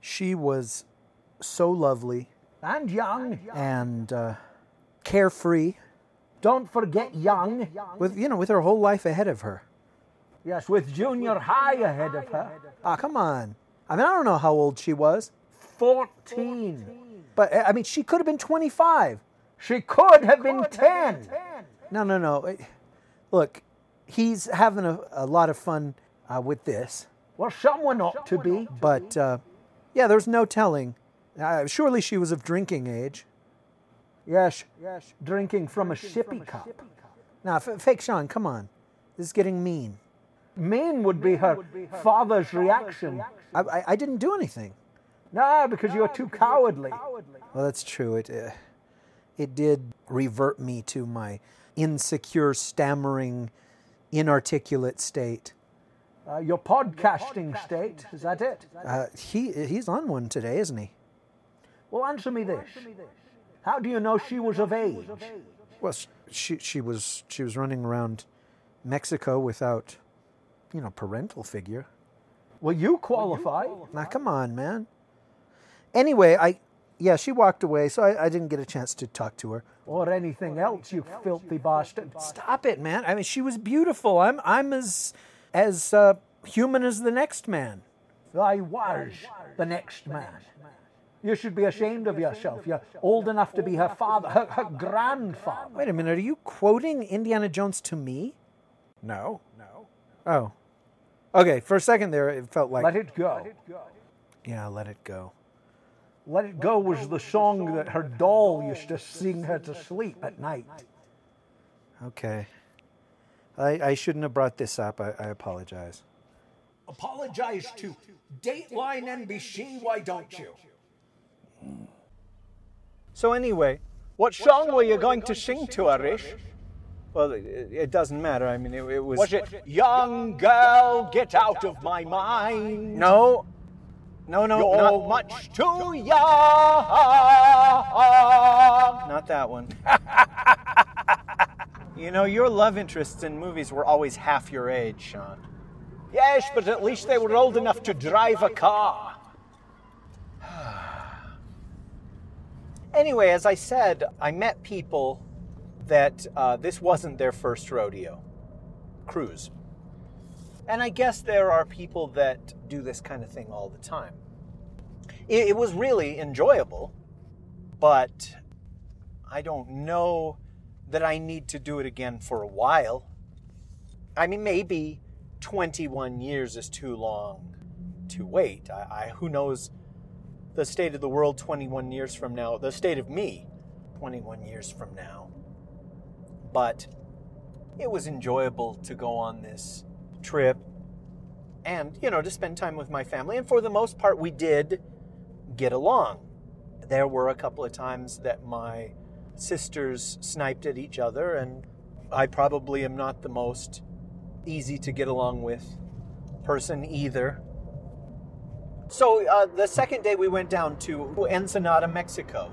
she was so lovely. And young. And carefree. Don't forget young. With her whole life ahead of her. Yes, with junior high ahead of her. Ah, come on. I mean, I don't know how old she was. 14. But, I mean, she could have been 25. She could have been 10. No. Look, he's having a lot of fun with this. Well, someone ought to be. But, yeah, there's no telling. Surely she was of drinking age. Yes, drinking from a shippy cup. Now, fake Sean, come on. This is getting mean. Mean would be her father's reaction. I didn't do anything. No, because you were too cowardly. Well, that's true. It did revert me to my insecure, stammering, inarticulate state. Your podcasting state, is that it? He's on one today, isn't he? Well, answer me this. How do you know she was of age? Well, she was running around Mexico without, parental figure. Well, you qualify. Now, come on, man. Anyway, she walked away, so I didn't get a chance to talk to her. Or anything else, you filthy bastard. Stop it, man. I mean, she was beautiful. I'm as human as the next man. I was the next man. You should be ashamed of yourself. You're old enough to be her father, her grandfather. Wait a minute, are you quoting Indiana Jones to me? No. Oh. Okay, for a second there, it felt like... Let It Go. Yeah, Let It Go. Let It Go was the song that her doll used to sing her to sleep at night. Okay. I shouldn't have brought this up. I apologize. Apologize to Dateline NBC, why don't you? So anyway, what song were you going to sing to, Arish? Well, it doesn't matter. I mean, it was... Was it Young Girl, Get Out of My Mind? No. No, you're much too young. Not that one. You know, your love interests in movies were always half your age, Sean. Yes, but at least they were old enough to drive a car. Anyway, as I said, I met people that this wasn't their first rodeo cruise. And I guess there are people that do this kind of thing all the time. It was really enjoyable, but I don't know that I need to do it again for a while. I mean, maybe 21 years is too long to wait. I who knows the state of the world 21 years from now, the state of me 21 years from now. But it was enjoyable to go on this trip and, you know, to spend time with my family. And for the most part, we did get along. There were a couple of times that my sisters sniped at each other, and I probably am not the most easy to get along with person either. So the second day we went down to Ensenada, Mexico.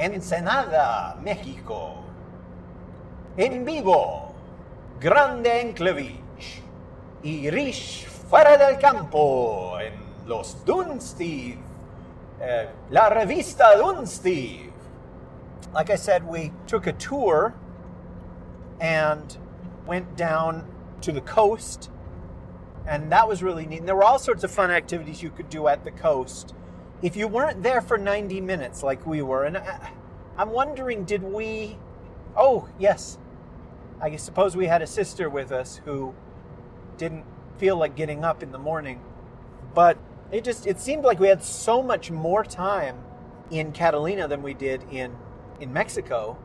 Ensenada, Mexico. En vivo, Grande Anklevich. Y Rish fuera del campo en los Dunsteve, La Revista Dunsteve. Like I said, we took a tour and went down to the coast, and that was really neat. And there were all sorts of fun activities you could do at the coast if you weren't there for 90 minutes like we were. And I'm wondering, did we... Oh, yes. I suppose we had a sister with us who didn't feel like getting up in the morning, but it seemed like we had so much more time in Catalina than we did in Mexico.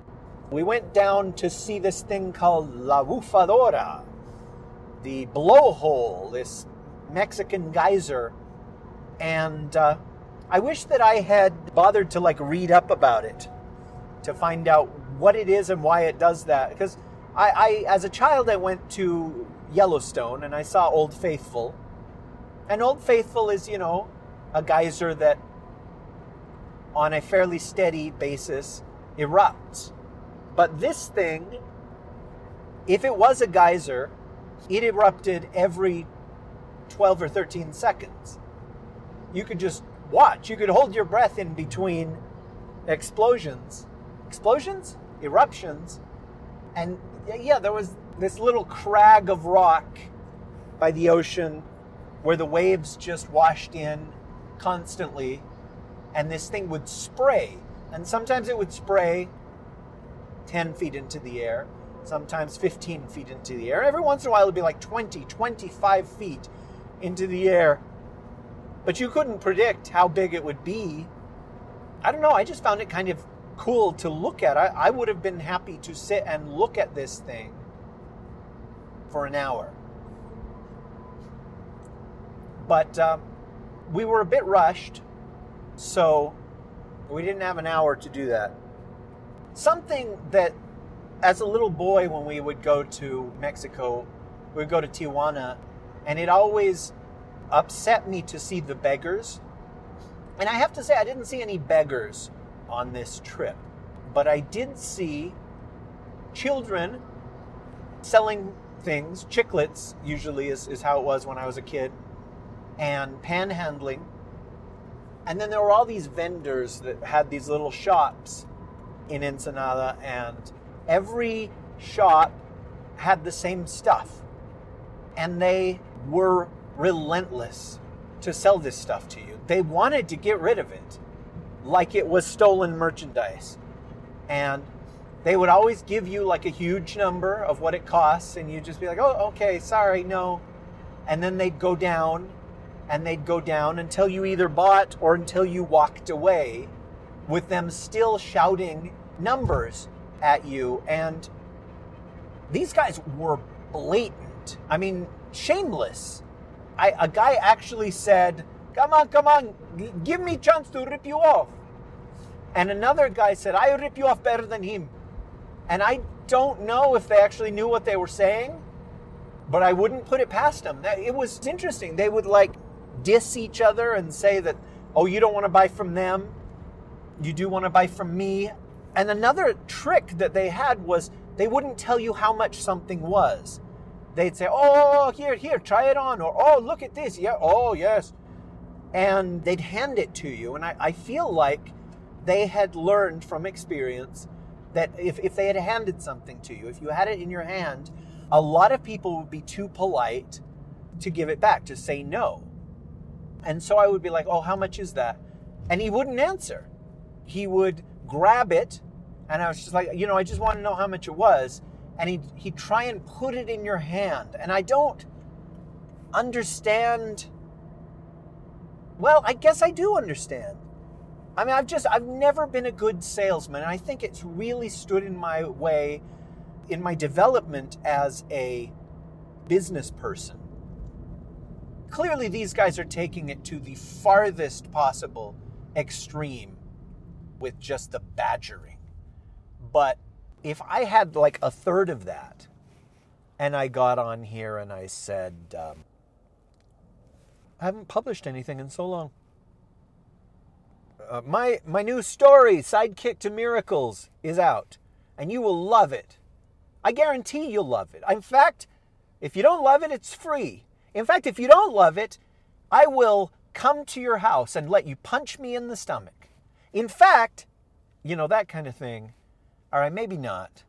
We went down to see this thing called La Bufadora, the blowhole, this Mexican geyser, and I wish that I had bothered to read up about it to find out what it is and why it does that, because I as a child I went to Yellowstone, and I saw Old Faithful. And Old Faithful is, a geyser that on a fairly steady basis erupts. But this thing, if it was a geyser, it erupted every 12 or 13 seconds. You could just watch. You could hold your breath in between explosions. Explosions? Eruptions. And yeah, there was this little crag of rock by the ocean where the waves just washed in constantly, and this thing would spray. And sometimes it would spray 10 feet into the air, sometimes 15 feet into the air. Every once in a while, it would be 20, 25 feet into the air. But you couldn't predict how big it would be. I don't know. I just found it kind of cool to look at. I would have been happy to sit and look at this thing for an hour. But we were a bit rushed, so we didn't have an hour to do that. Something that, as a little boy, when we would go to Mexico, we would go to Tijuana, and it always upset me to see the beggars. And I have to say, I didn't see any beggars on this trip, but I did see children selling things, chiclets usually is how it was when I was a kid, and panhandling. And then there were all these vendors that had these little shops in Ensenada, and every shop had the same stuff. And they were relentless to sell this stuff to you. They wanted to get rid of it like it was stolen merchandise. And they would always give you a huge number of what it costs, and you'd just be oh, okay, sorry, no. And then they'd go down until you either bought or until you walked away with them still shouting numbers at you. And these guys were blatant. I mean, shameless. A guy actually said, come on, give me a chance to rip you off. And another guy said, I rip you off better than him. And I don't know if they actually knew what they were saying, but I wouldn't put it past them. It was interesting. They would diss each other and say that oh, you don't want to buy from them. You do want to buy from me. And another trick that they had was they wouldn't tell you how much something was. They'd say, oh, here, try it on. Or, oh, look at this. Yeah, oh, yes. And they'd hand it to you. And I feel like they had learned from experience that if they had handed something to you, if you had it in your hand, a lot of people would be too polite to give it back, to say no. And so I would be like, oh, how much is that? And he wouldn't answer. He would grab it, and I was just like, I just want to know how much it was. And he'd try and put it in your hand. And I don't understand. Well, I guess I do understand. I mean, I've never been a good salesman. And I think it's really stood in my way in my development as a business person. Clearly, these guys are taking it to the farthest possible extreme with just the badgering. But if I had like a third of that, and I got on here and I said, I haven't published anything in so long. My new story, Sidekick to Miracles, is out, and you will love it. I guarantee you'll love it. In fact, if you don't love it, it's free. In fact, if you don't love it, I will come to your house and let you punch me in the stomach. In fact, that kind of thing. All right, maybe not.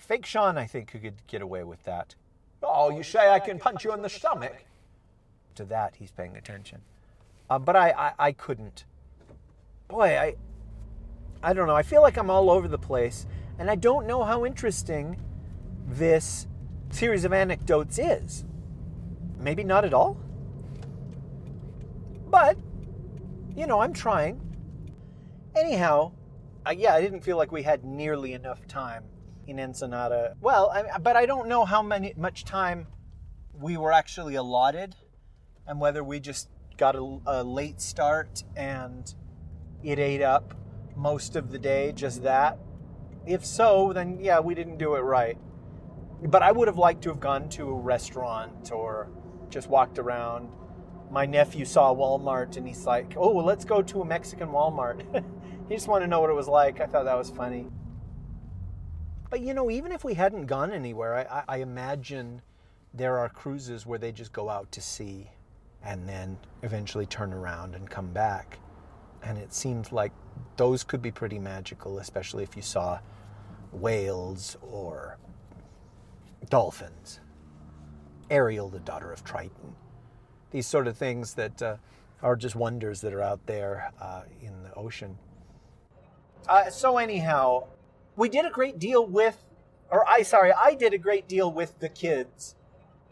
Fake Sean, I think, could get away with that. Oh, you say I can punch you in the stomach? To that, he's paying attention. But I couldn't. Boy, I don't know. I feel like I'm all over the place, and I don't know how interesting this series of anecdotes is. Maybe not at all. But, I'm trying. Anyhow, I didn't feel like we had nearly enough time in Ensenada. Well, but I don't know how much time we were actually allotted and whether we just got a late start and it ate up most of the day, just that. If so, then yeah, we didn't do it right. But I would have liked to have gone to a restaurant or just walked around. My nephew saw Walmart and he's like, oh, well, let's go to a Mexican Walmart. He just wanted to know what it was like. I thought that was funny. But, even if we hadn't gone anywhere, I imagine there are cruises where they just go out to sea and then eventually turn around and come back. And it seems like those could be pretty magical, especially if you saw whales or dolphins. Ariel, the daughter of Triton. These sort of things that are just wonders that are out there in the ocean. So anyhow, I did a great deal with the kids.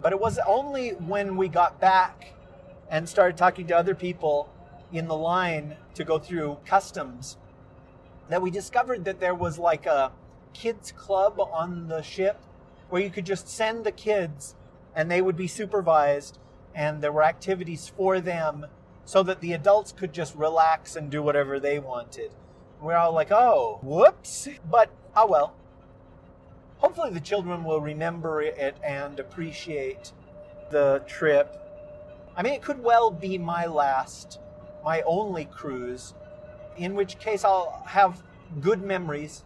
But it was only when we got back and started talking to other people in the line to go through customs that we discovered that there was like a kids club on the ship where you could just send the kids and they would be supervised and there were activities for them so that the adults could just relax and do whatever they wanted. We're all like, oh, whoops. But, oh well. Hopefully the children will remember it and appreciate the trip. I mean, it could well be my only cruise, in which case I'll have good memories.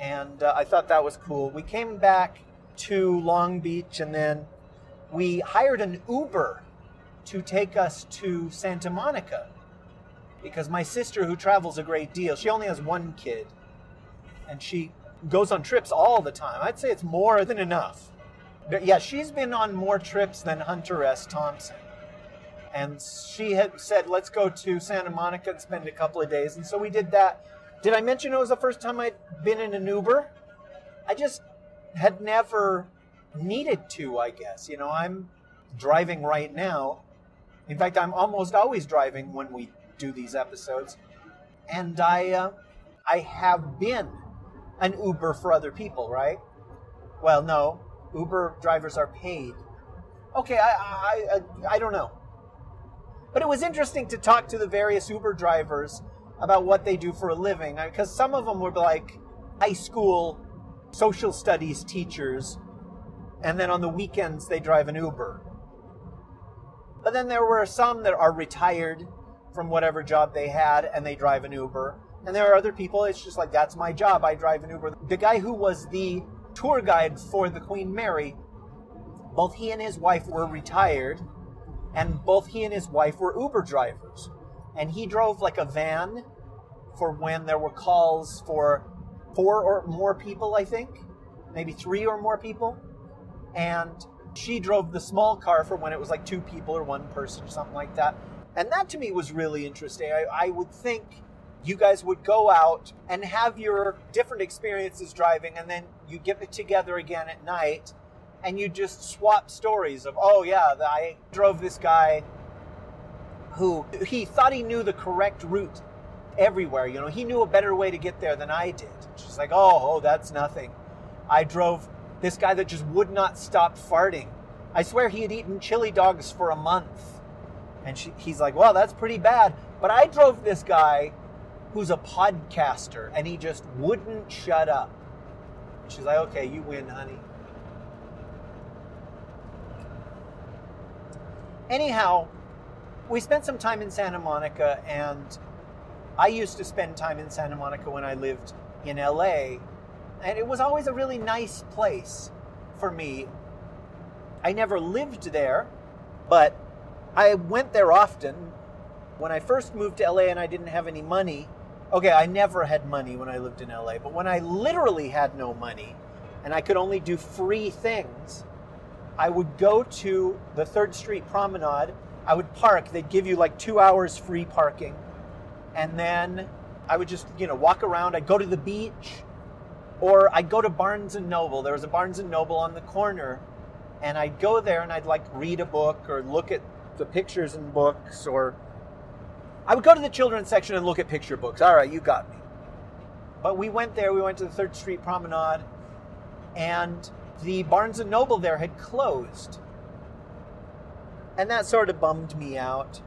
And I thought that was cool. We came back to Long Beach and then we hired an Uber to take us to Santa Monica because my sister, who travels a great deal, she only has one kid and she goes on trips all the time. I'd say it's more than enough. But yeah, she's been on more trips than Hunter S. Thompson. And she had said, let's go to Santa Monica and spend a couple of days. And so we did that. Did I mention it was the first time I'd been in an Uber? I just had never needed to, I guess. I'm driving right now. In fact, I'm almost always driving when we do these episodes. And I have been an Uber for other people, right? Well, no. Uber drivers are paid. Okay, I don't know. But it was interesting to talk to the various Uber drivers about what they do for a living. Because some of them were like high school social studies teachers. And then on the weekends, they drive an Uber. But then there were some that are retired from whatever job they had and they drive an Uber. And there are other people, it's just like, that's my job, I drive an Uber. The guy who was the tour guide for the Queen Mary, both he and his wife were retired, and both he and his wife were Uber drivers. And he drove like a van for when there were calls for 4 or more people, I think, maybe 3 or more people. And she drove the small car for when it was like 2 people or 1 person or something like that. And that to me was really interesting. I would think you guys would go out and have your different experiences driving, and then you get it together again at night and you just swap stories of, oh yeah, I drove this guy who he thought he knew the correct route everywhere. You know, he knew a better way to get there than I did. She's like, oh, that's nothing. I drove this guy that just would not stop farting. I swear he had eaten chili dogs for a month. And he's like, well, that's pretty bad. But I drove this guy who's a podcaster, and he just wouldn't shut up. And she's like, okay, you win, honey. Anyhow, we spent some time in Santa Monica, and I used to spend time in Santa Monica when I lived in LA. And it was always a really nice place for me. I never lived there, but I went there often. When I first moved to LA and I didn't have any money, okay, I never had money when I lived in LA, but when I literally had no money and I could only do free things, I would go to the 3rd Street Promenade, I would park, they'd give you like 2 hours free parking, and then I would just, walk around, I'd go to the beach, or I'd go to Barnes and Noble. There was a Barnes and Noble on the corner, and I'd go there and I'd like read a book or look at the pictures in books, or I would go to the children's section and look at picture books. All right, you got me. But we went there, we went to the 3rd Street Promenade, and the Barnes and Noble there had closed. And that sort of bummed me out.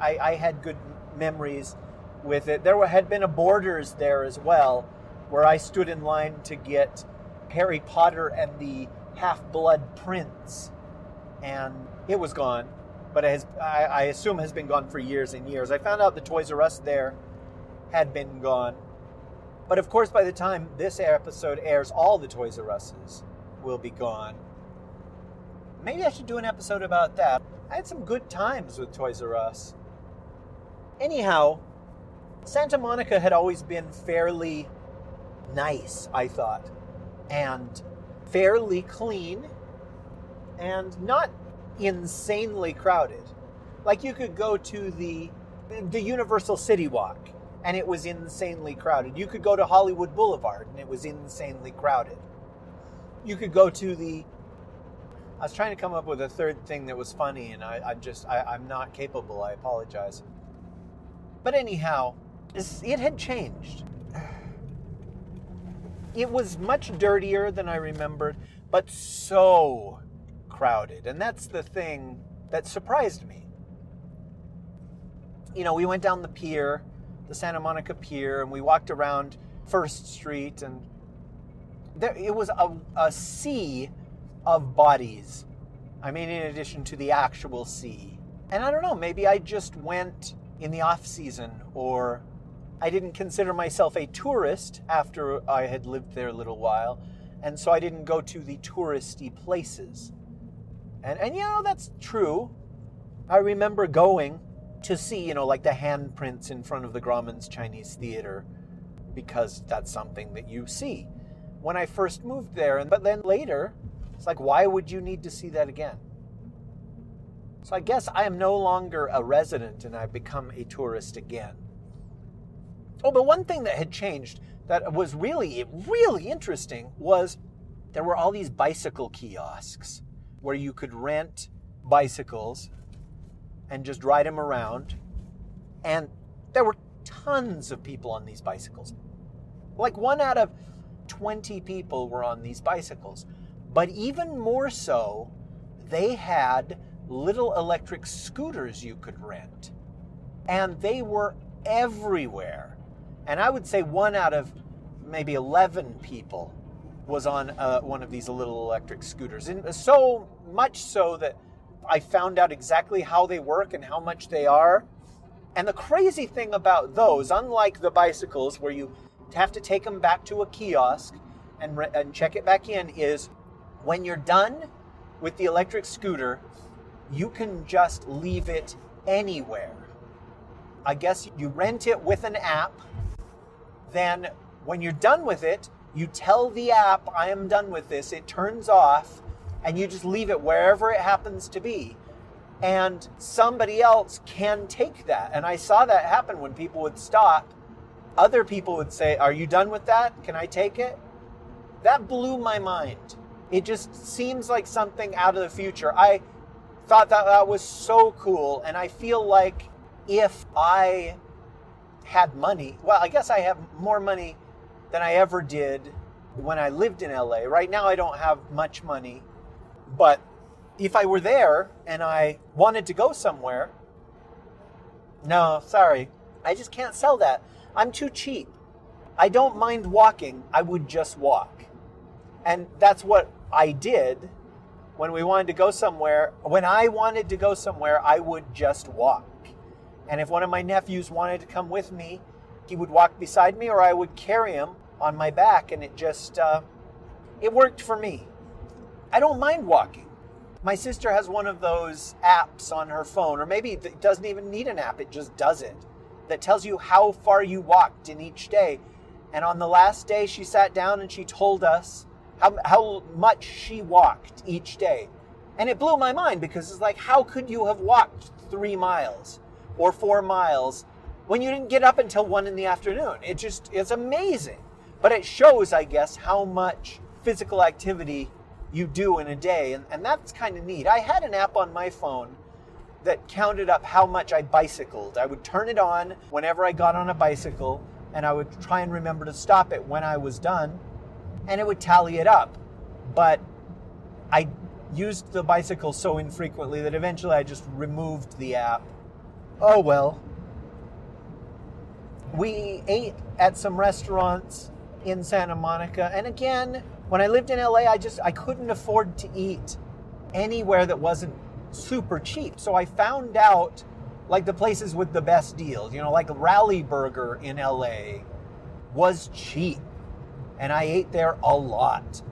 I had good memories with it. There had been a Borders there as well, where I stood in line to get Harry Potter and the Half-Blood Prince. And it was gone, but it has, I assume has been gone for years and years. I found out the Toys R Us there had been gone. But of course, by the time this episode airs, all the Toys R Us's will be gone. Maybe I should do an episode about that. I had some good times with Toys R Us. Anyhow, Santa Monica had always been fairly nice, I thought, and fairly clean, and not insanely crowded. Like, you could go to the Universal City Walk, and it was insanely crowded. You could go to Hollywood Boulevard, and it was insanely crowded. You could go to the... I was trying to come up with a third thing that was funny, and I'm not capable. I apologize. But anyhow, it had changed. It was much dirtier than I remembered, but so crowded. And that's the thing that surprised me. We went down the pier, the Santa Monica Pier, and we walked around 1st Street, and there, it was a sea of bodies. I mean, in addition to the actual sea. And I don't know, maybe I just went in the off-season, or I didn't consider myself a tourist after I had lived there a little while, and so I didn't go to the touristy places. And that's true. I remember going to see, like the handprints in front of the Grauman's Chinese Theater, because that's something that you see when I first moved there. But then later, it's like, why would you need to see that again? So I guess I am no longer a resident and I've become a tourist again. Oh, but one thing that had changed that was really interesting was there were all these bicycle kiosks where you could rent bicycles and just ride them around. And there were tons of people on these bicycles. Like 1 out of 20 people were on these bicycles. But even more so, they had little electric scooters you could rent. And they were everywhere. And I would say 1 out of maybe 11 people was on one of these little electric scooters. And so much so that I found out exactly how they work and how much they are And the crazy thing about those, unlike the bicycles where you have to take them back to a kiosk and check it back in, is when you're done with the electric scooter, you can just leave it anywhere. I guess you rent it with an app. Then when you're done with it, you tell the app, I am done with this. It turns off and you just leave it wherever it happens to be. And somebody else can take that. And I saw that happen when people would stop. Other people would say, are you done with that? Can I take it? That blew my mind. It just seems like something out of the future. I thought that was so cool. And I feel like if I had money, well, I guess I have more money than I ever did when I lived in LA. Right now, I don't have much money, but if I were there and I wanted to go somewhere, no, sorry, I just can't sell that. I'm too cheap. I don't mind walking. I would just walk. And that's what I did when we wanted to go somewhere. When I wanted to go somewhere, I would just walk. And if one of my nephews wanted to come with me, he would walk beside me or I would carry him on my back. And it just, it worked for me. I don't mind walking. My sister has one of those apps on her phone, or maybe it doesn't even need an app, it just does it, that tells you how far you walked in each day. And on the last day, she sat down and she told us how much she walked each day. And it blew my mind because it's like, how could you have walked 3 miles or 4 miles when you didn't get up until 1 p.m? It just, it's amazing. But it shows, I guess, how much physical activity you do in a day, and that's kind of neat. I had an app on my phone that counted up how much I bicycled. I would turn it on whenever I got on a bicycle, and I would try and remember to stop it when I was done, and it would tally it up. But I used the bicycle so infrequently that eventually I just removed the app. Oh well. We ate at some restaurants in Santa Monica, and again, when I lived in LA, I couldn't afford to eat anywhere that wasn't super cheap. So I found out like the places with the best deals, you know, like Rally Burger in LA was cheap. And I ate there a lot.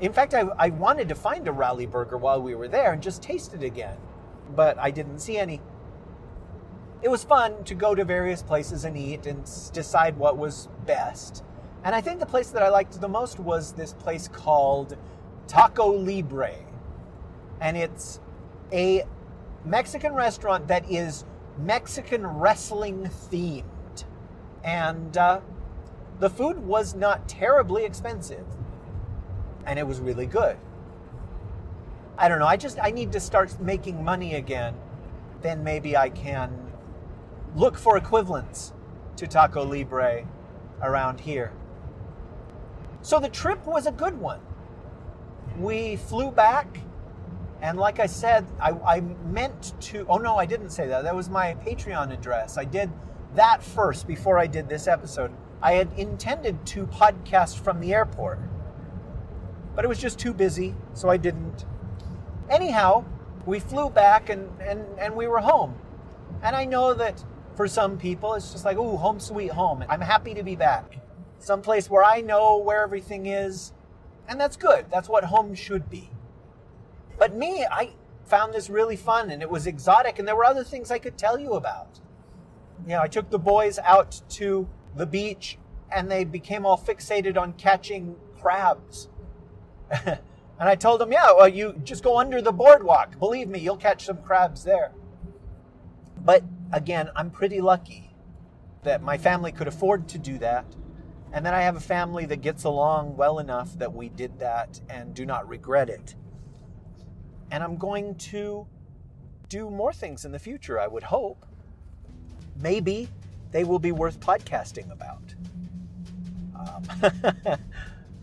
In fact, I wanted to find a Rally Burger while we were there and just taste it again, but I didn't see any. It was fun to go to various places and eat and decide what was best. And I think the place that I liked the most was this place called Taco Libre. And it's a Mexican restaurant that is Mexican wrestling themed. And the food was not terribly expensive. And it was really good. I don't know. I need to start making money again. Then maybe I can look for equivalents to Taco Libre around here. So the trip was a good one. We flew back, and like I said, I meant to... Oh no, I didn't say that. That was my Patreon address. I did that first before I did this episode. I had intended to podcast from the airport, but it was just too busy, so I didn't. Anyhow, we flew back and we were home. And I know that for some people, it's just like, ooh, home sweet home. I'm happy to be back. Someplace where I know where everything is. And that's good. That's what home should be. But me, I found this really fun and it was exotic. And there were other things I could tell you about. You know, I took the boys out to the beach and they became all fixated on catching crabs. And I told them, yeah, well, you just go under the boardwalk. Believe me, you'll catch some crabs there. But again, I'm pretty lucky that my family could afford to do that. And then I have a family that gets along well enough that we did that and do not regret it. And I'm going to do more things in the future, I would hope. Maybe they will be worth podcasting about.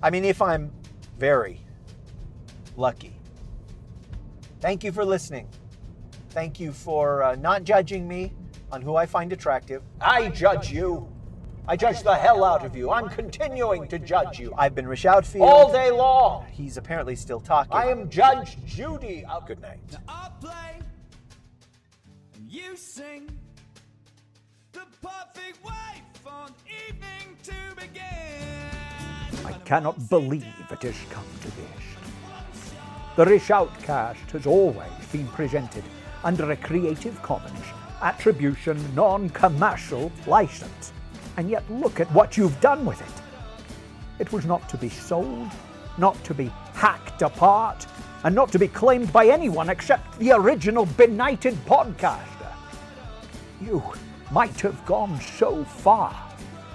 I mean, if I'm very lucky. Thank you for listening. Thank you for not judging me on who I find attractive. I judge you. I judge the hell out of you. I'm continuing to judge you. I've been Rish Outfield. All day long. He's apparently still talking. I am Judge Judy. Good night. Now I play, and you sing, the perfect way for an evening to begin. I cannot believe it has come to this. The Rish Outcast has always been presented under a Creative Commons Attribution Non-Commercial License. And yet look at what you've done with it. It was not to be sold, not to be hacked apart, and not to be claimed by anyone except the original benighted podcaster. You might have gone so far,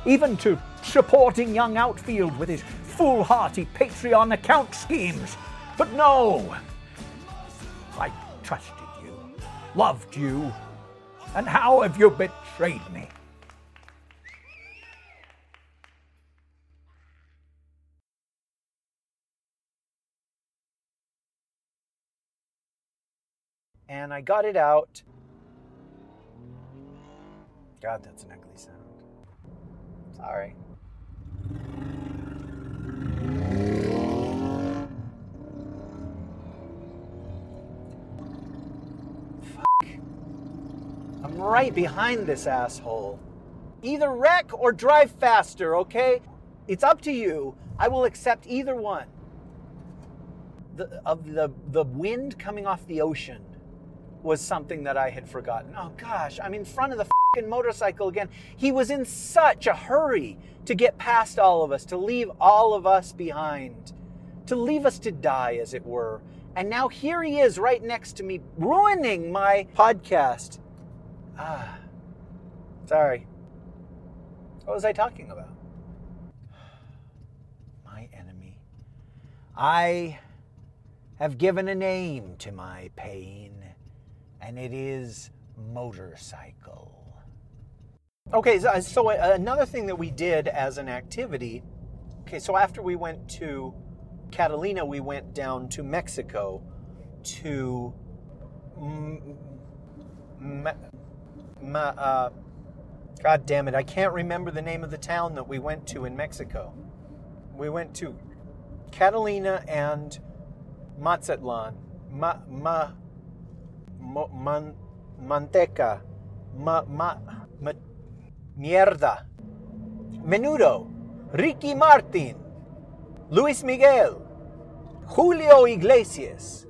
even to supporting young Outfield with his foolhardy Patreon account schemes. But no! I trusted you, loved you, and how have you betrayed me? And I got it out. God, that's an ugly sound. Sorry. Fuck. I'm right behind this asshole. Either wreck or drive faster, okay? It's up to you. I will accept either one. The wind coming off the ocean was something that I had forgotten. Oh gosh, I'm in front of the f***ing motorcycle again. He was in such a hurry to get past all of us, to leave all of us behind, to leave us to die, as it were. And now here he is right next to me, ruining my podcast. Ah, sorry. What was I talking about? My enemy. I have given a name to my pain. And it is motorcycle. Okay, so another thing that we did as an activity, okay, so after we went to Catalina, we went down to Mexico to God damn it, I can't remember the name of the town that we went to in Mexico. We went to Catalina and Mazatlan. Mierda, Menudo, Ricky Martin, Luis Miguel, Julio Iglesias.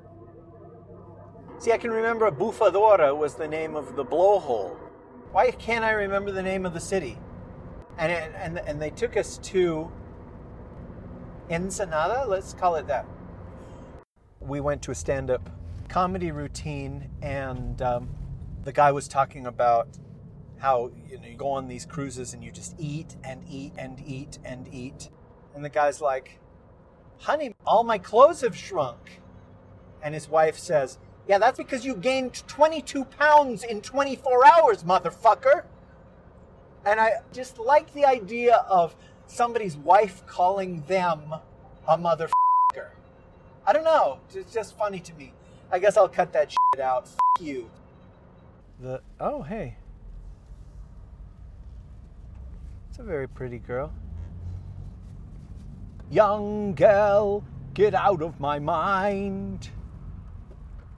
See, I can remember Bufadora was the name of the blowhole. Why can't I remember the name of the city? And they took us to Ensenada, let's call it that. We went to a stand-up comedy routine, and the guy was talking about how, you know, you go on these cruises and you just eat and eat and eat and eat. And the guy's like, honey, all my clothes have shrunk. And his wife says, yeah, that's because you gained 22 pounds in 24 hours, motherfucker. And I just like the idea of somebody's wife calling them a motherfucker. I don't know. It's just funny to me. I guess I'll cut that shit out. F*** you. Oh, hey. It's a very pretty girl. Young girl, get out of my mind.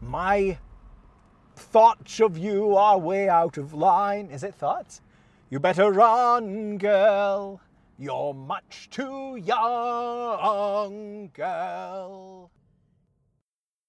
My thoughts of you are way out of line. Is it thoughts? You better run, girl. You're much too young, girl.